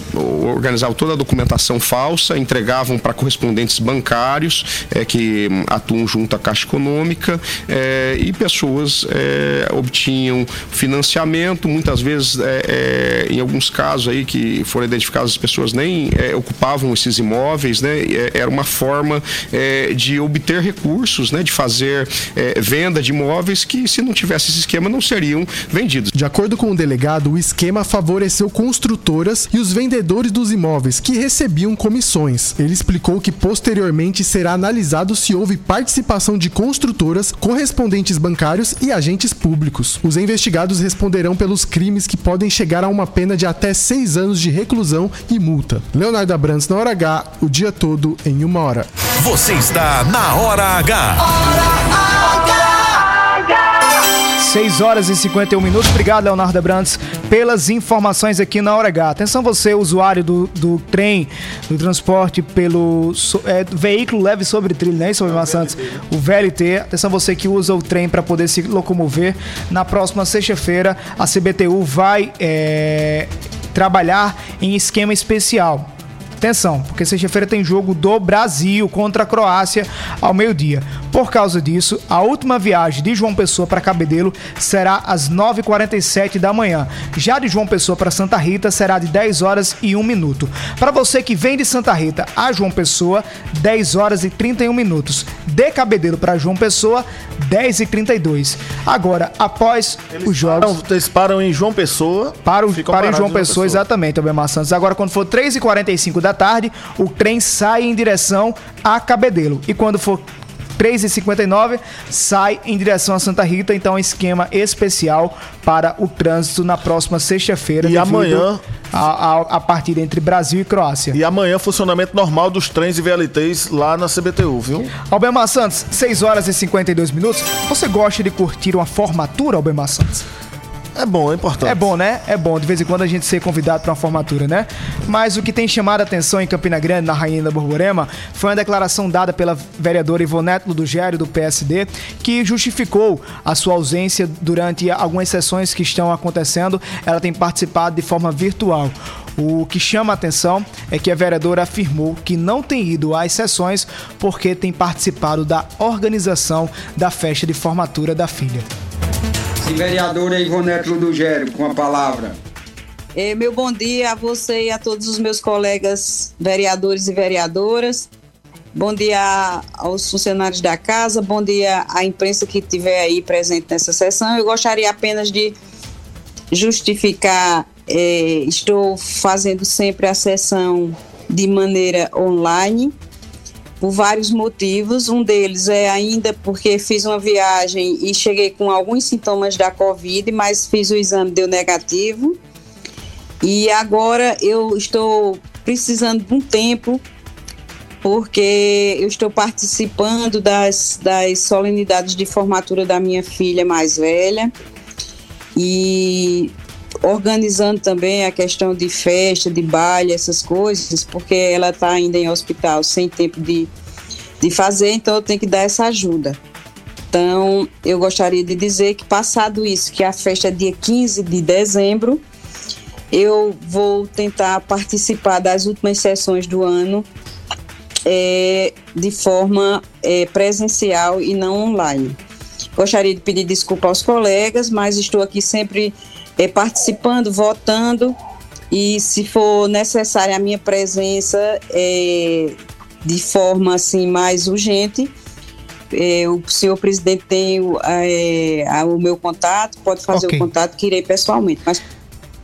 organizavam toda a documentação falsa, entregavam para correspondentes bancários é, que atuam junto à Caixa Econômica é, e pessoas é, obtinham financiamento, muitas vezes é, é, em alguns casos aí que foram identificadas as pessoas nem é, ocupavam esses imóveis, né? Era uma forma é, de obter recursos, né? De fazer é, venda de imóveis imóveis que, se não tivesse esse esquema, não seriam vendidos. De acordo com o delegado, o esquema favoreceu construtoras e os vendedores dos imóveis, que recebiam comissões. Ele explicou que posteriormente será analisado se houve participação de construtoras, correspondentes bancários e agentes públicos. Os investigados responderão pelos crimes, que podem chegar a uma pena de até seis anos de reclusão e multa. Leonardo Abrantes na Hora H, o dia todo em uma hora. Você está na Hora H. Hora H. seis horas e cinquenta e um minutos. Obrigado, Leonardo Abrantes, pelas informações aqui na Hora H. Atenção você, usuário do, do trem, do transporte pelo so, é, veículo leve sobre trilho, né, sobre Mar Santos? O V L T. Atenção você que usa o trem para poder se locomover. Na próxima sexta-feira, a C B T U vai é, trabalhar em esquema especial. Atenção, porque sexta-feira tem jogo do Brasil contra a Croácia ao meio-dia. Por causa disso, a última viagem de João Pessoa para Cabedelo será às nove e quarenta e sete da manhã. Já de João Pessoa para Santa Rita será de dez horas e um minuto. Para você que vem de Santa Rita a João Pessoa, dez horas e trinta e um minutos. De Cabedelo para João Pessoa, dez e trinta e dois. Agora, após eles os jogos... Param, eles param em João Pessoa... Para, para em João Pessoa, Pessoa, exatamente, Albemar Santos. Agora, quando for três e quarenta e cinco da tarde, o trem sai em direção a Cabedelo. E quando for três e cinquenta e nove, sai em direção a Santa Rita. Então, esquema especial para o trânsito na próxima sexta-feira. E amanhã... A, a, a partida entre Brasil e Croácia. E amanhã, funcionamento normal dos trens e V L Ts lá na C B T U, viu? Albemar Santos, seis horas e cinquenta e dois minutos. Você gosta de curtir uma formatura, Albemar Santos? É bom, é importante. É bom, né? É bom, de vez em quando a gente ser convidado para uma formatura, né? Mas o que tem chamado a atenção em Campina Grande, na Rainha da Borborema, foi uma declaração dada pela vereadora Ivonete Ludogério, do P S D, que justificou a sua ausência durante algumas sessões que estão acontecendo. Ela tem participado de forma virtual. O que chama a atenção é que a vereadora afirmou que não tem ido às sessões porque tem participado da organização da festa de formatura da filha. Vereadora Ivonete Ludogério, com a palavra. É, meu bom dia a você e a todos os meus colegas vereadores e vereadoras. Bom dia aos funcionários da casa, bom dia à imprensa que estiver aí presente nessa sessão. Eu gostaria apenas de justificar, é, estou fazendo sempre a sessão de maneira online, por vários motivos. Um deles é ainda porque fiz uma viagem e cheguei com alguns sintomas da Covid, mas fiz o exame, deu negativo. E agora eu estou precisando de um tempo, porque eu estou participando das, das solenidades de formatura da minha filha mais velha e organizando também a questão de festa, de baile, essas coisas, porque ela está ainda em hospital, sem tempo de, de fazer, então eu tenho que dar essa ajuda. Então, eu gostaria de dizer que, passado isso, que a festa é dia quinze de dezembro, eu vou tentar participar das últimas sessões do ano é, de forma é, presencial e não online. Gostaria de pedir desculpa aos colegas, mas estou aqui sempre... É, participando, votando, e se for necessária a minha presença é, de forma assim, mais urgente, é, o senhor presidente tem o, é, o meu contato, pode fazer okay. O contato que irei pessoalmente. Mas...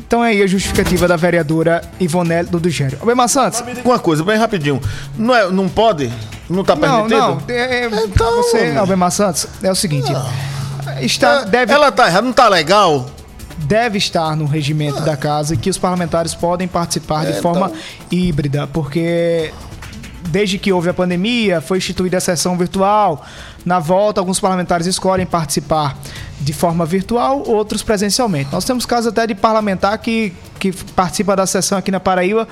Então é aí a justificativa da vereadora Ivonete Ludogério. Albemar Santos, uma coisa, bem rapidinho. Não, é, não pode? Não está permitido? Não, não. É, é, então... Você, Albemar Santos, é o seguinte. Está, deve... Ela tá, não está legal? Deve estar no regimento ah. da casa que os parlamentares podem participar é, de forma então... híbrida, porque desde que houve a pandemia foi instituída a sessão virtual. Na volta, alguns parlamentares escolhem participar de forma virtual, outros presencialmente. Nós temos casos até de parlamentar que, que participa da sessão aqui na Paraíba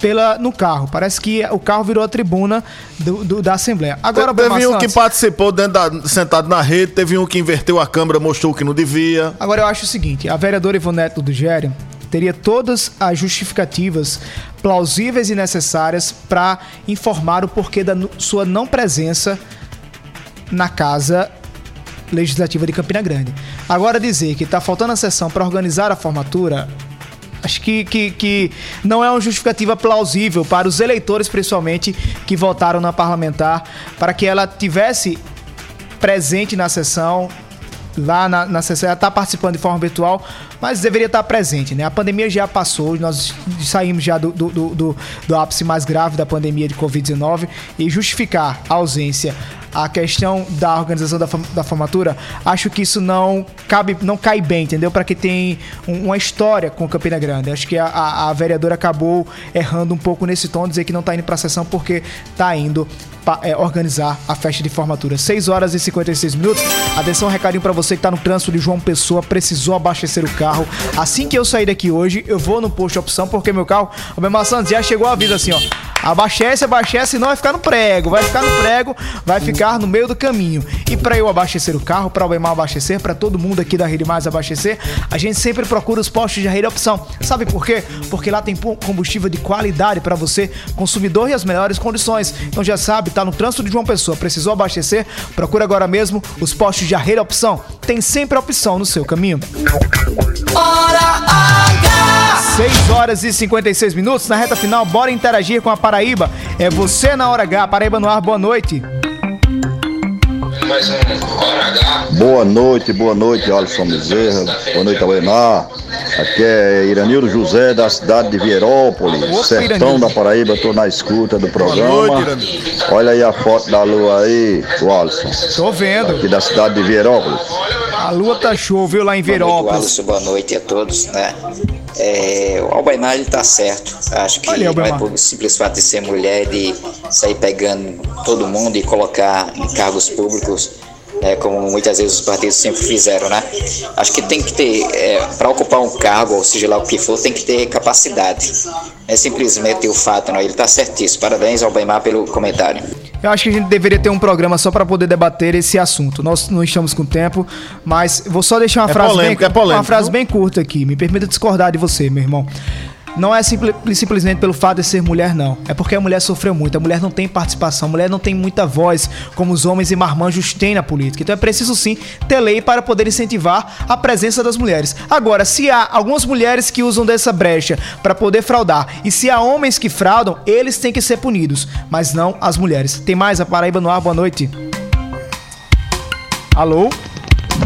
pela, no carro. Parece que o carro virou a tribuna do, do, da Assembleia. Agora, Te, teve um que participou dentro da, sentado na rede, teve um que inverteu a câmera, mostrou que não devia. Agora eu acho o seguinte, a vereadora Ivonete Ludogério teria todas as justificativas plausíveis e necessárias para informar o porquê da sua não presença na Casa Legislativa de Campina Grande. Agora dizer que está faltando a sessão para organizar a formatura, acho que, que, que não é uma justificativa plausível para os eleitores, principalmente, que votaram na parlamentar, para que ela tivesse presente na sessão, lá na, na sessão, ela está participando de forma virtual, mas deveria estar presente, né? A pandemia já passou, nós saímos já do, do, do, do ápice mais grave da pandemia de covid dezenove, e justificar a ausência, a questão da organização da, da formatura, acho que isso não, cabe, não cai bem, entendeu? Para quem tem um, uma história com Campina Grande. Acho que a, a, a vereadora acabou errando um pouco nesse tom, dizer que não está indo para a sessão porque está indo pra, é, organizar a festa de formatura. seis horas e cinquenta e seis minutos. Atenção, um recadinho para você que está no trânsito de João Pessoa, precisou abastecer o carro. Assim que eu sair daqui hoje, eu vou no posto de opção, porque meu carro, o Albemar Santos, já chegou a aviso assim, ó. Abastece, abastece, senão vai ficar no prego, vai ficar no prego, vai ficar no meio do caminho. E para eu abastecer o carro, para o Albemar abastecer, para todo mundo aqui da Rede Mais abastecer, a gente sempre procura os postos de Rede Opção. Sabe por quê? Porque lá tem combustível de qualidade para você, consumidor, e as melhores condições. Então já sabe, tá no trânsito de João Pessoa, precisou abastecer, procura agora mesmo os postos de Rede Opção. Tem sempre a opção no seu caminho. Hora H! seis horas e cinquenta e seis minutos, na reta final, bora interagir com a Paraíba. É você na Hora H. Paraíba no ar, boa noite. Mais um Hora H. Boa noite, boa noite, Alisson Bezerra. Boa noite, Albemar. Aqui é Iranildo José, da cidade de Vierópolis, Opa, sertão Iranildo. Da Paraíba. Estou na escuta do programa. Boa noite, Iranildo. Olha aí a foto da lua aí, o Alisson. Estou vendo. Aqui da cidade de Vierópolis. A lua tá show, viu, lá em Vierópolis. Boa noite, Alisson, boa noite a todos, né? É, o Albemar, ele tá certo. Acho que Olha, não é por simples fato de ser mulher, de sair pegando todo mundo e colocar em cargos públicos, é, como muitas vezes os partidos sempre fizeram, né? Acho que tem que ter, é, para ocupar um cargo, ou seja lá o que for, tem que ter capacidade. É simplesmente o fato, não, ele tá certíssimo. Parabéns, Albemar, pelo comentário. Eu acho que a gente deveria ter um programa só para poder debater esse assunto. Nós não estamos com tempo, mas vou só deixar uma, é frase, polêmica, bem, é polêmica, uma frase bem curta aqui. Me permita discordar de você, meu irmão. Não é simple, simplesmente pelo fato de ser mulher, não. É porque a mulher sofreu muito. A mulher não tem participação. A mulher não tem muita voz, como os homens e marmanjos têm na política. Então é preciso, sim, ter lei para poder incentivar a presença das mulheres. Agora, se há algumas mulheres que usam dessa brecha para poder fraudar, e se há homens que fraudam, eles têm que ser punidos. Mas não as mulheres. Tem mais a Paraíba no ar. Boa noite. Alô?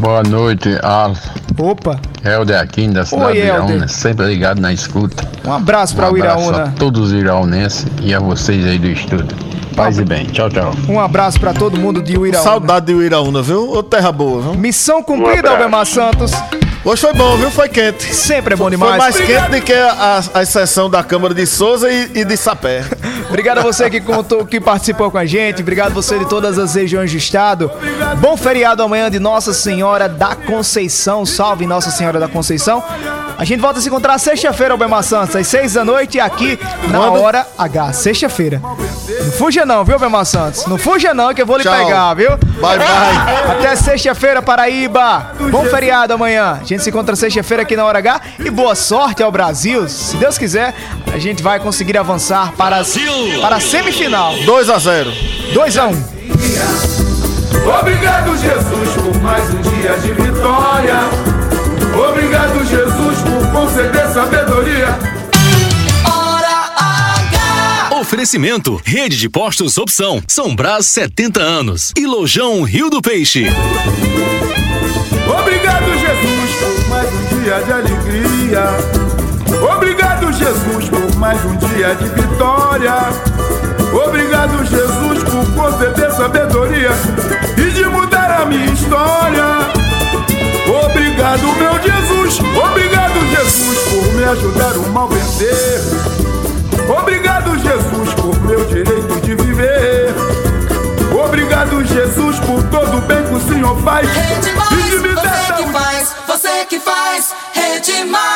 Boa noite, Alisson. Opa. Helder aqui da cidade de Iraúna, sempre ligado na escuta. Um abraço para o Iraúna. Um abraço a todos os iraunenses e a vocês aí do estúdio. Paz e bem. Tchau, tchau. Um abraço para todo mundo de Iraúna. Saudade de Iraúna, viu? Ô terra boa, viu? Missão cumprida, um Albemar Santos. Hoje foi bom, viu? Foi quente. Sempre é bom demais. Foi mais Obrigado. Quente do que a, a, a sessão da Câmara de Sousa e, e de Sapé. Obrigado a você que, contou, que participou com a gente. Obrigado a você de todas as regiões do estado. Bom feriado amanhã de Nossa Senhora da Conceição. Salve Nossa Senhora da Conceição. A gente volta a se encontrar sexta-feira, Albemar Santos, às seis da noite, aqui na Hora H, sexta-feira. Não fuja não, viu, Albemar Santos? Não fuja não, que eu vou lhe Tchau. Pegar, viu? Bye, bye. Até sexta-feira, Paraíba. Bom feriado amanhã. A gente se encontra sexta-feira aqui na Hora H e boa sorte ao Brasil. Se Deus quiser, a gente vai conseguir avançar para, para a semifinal. dois a zero. dois a um. Obrigado, Jesus, por mais um dia de vitória. Obrigado, Jesus, por conceder sabedoria. Oferecimento, Rede de Postos Opção, São Brás setenta anos e Lojão Rio do Peixe. Obrigado, Jesus, por mais um dia de alegria. Obrigado, Jesus, por mais um dia de vitória. Obrigado, Jesus, por conceder sabedoria e de mudar a minha história. Obrigado, meu Jesus, obrigado, Jesus, por me ajudar o mal vencer. Obrigado, Jesus, por meu direito de viver. Obrigado, Jesus, por todo o bem que o Senhor faz. Rede Mais, e de me você dar... que faz, você que faz, Rede Mais.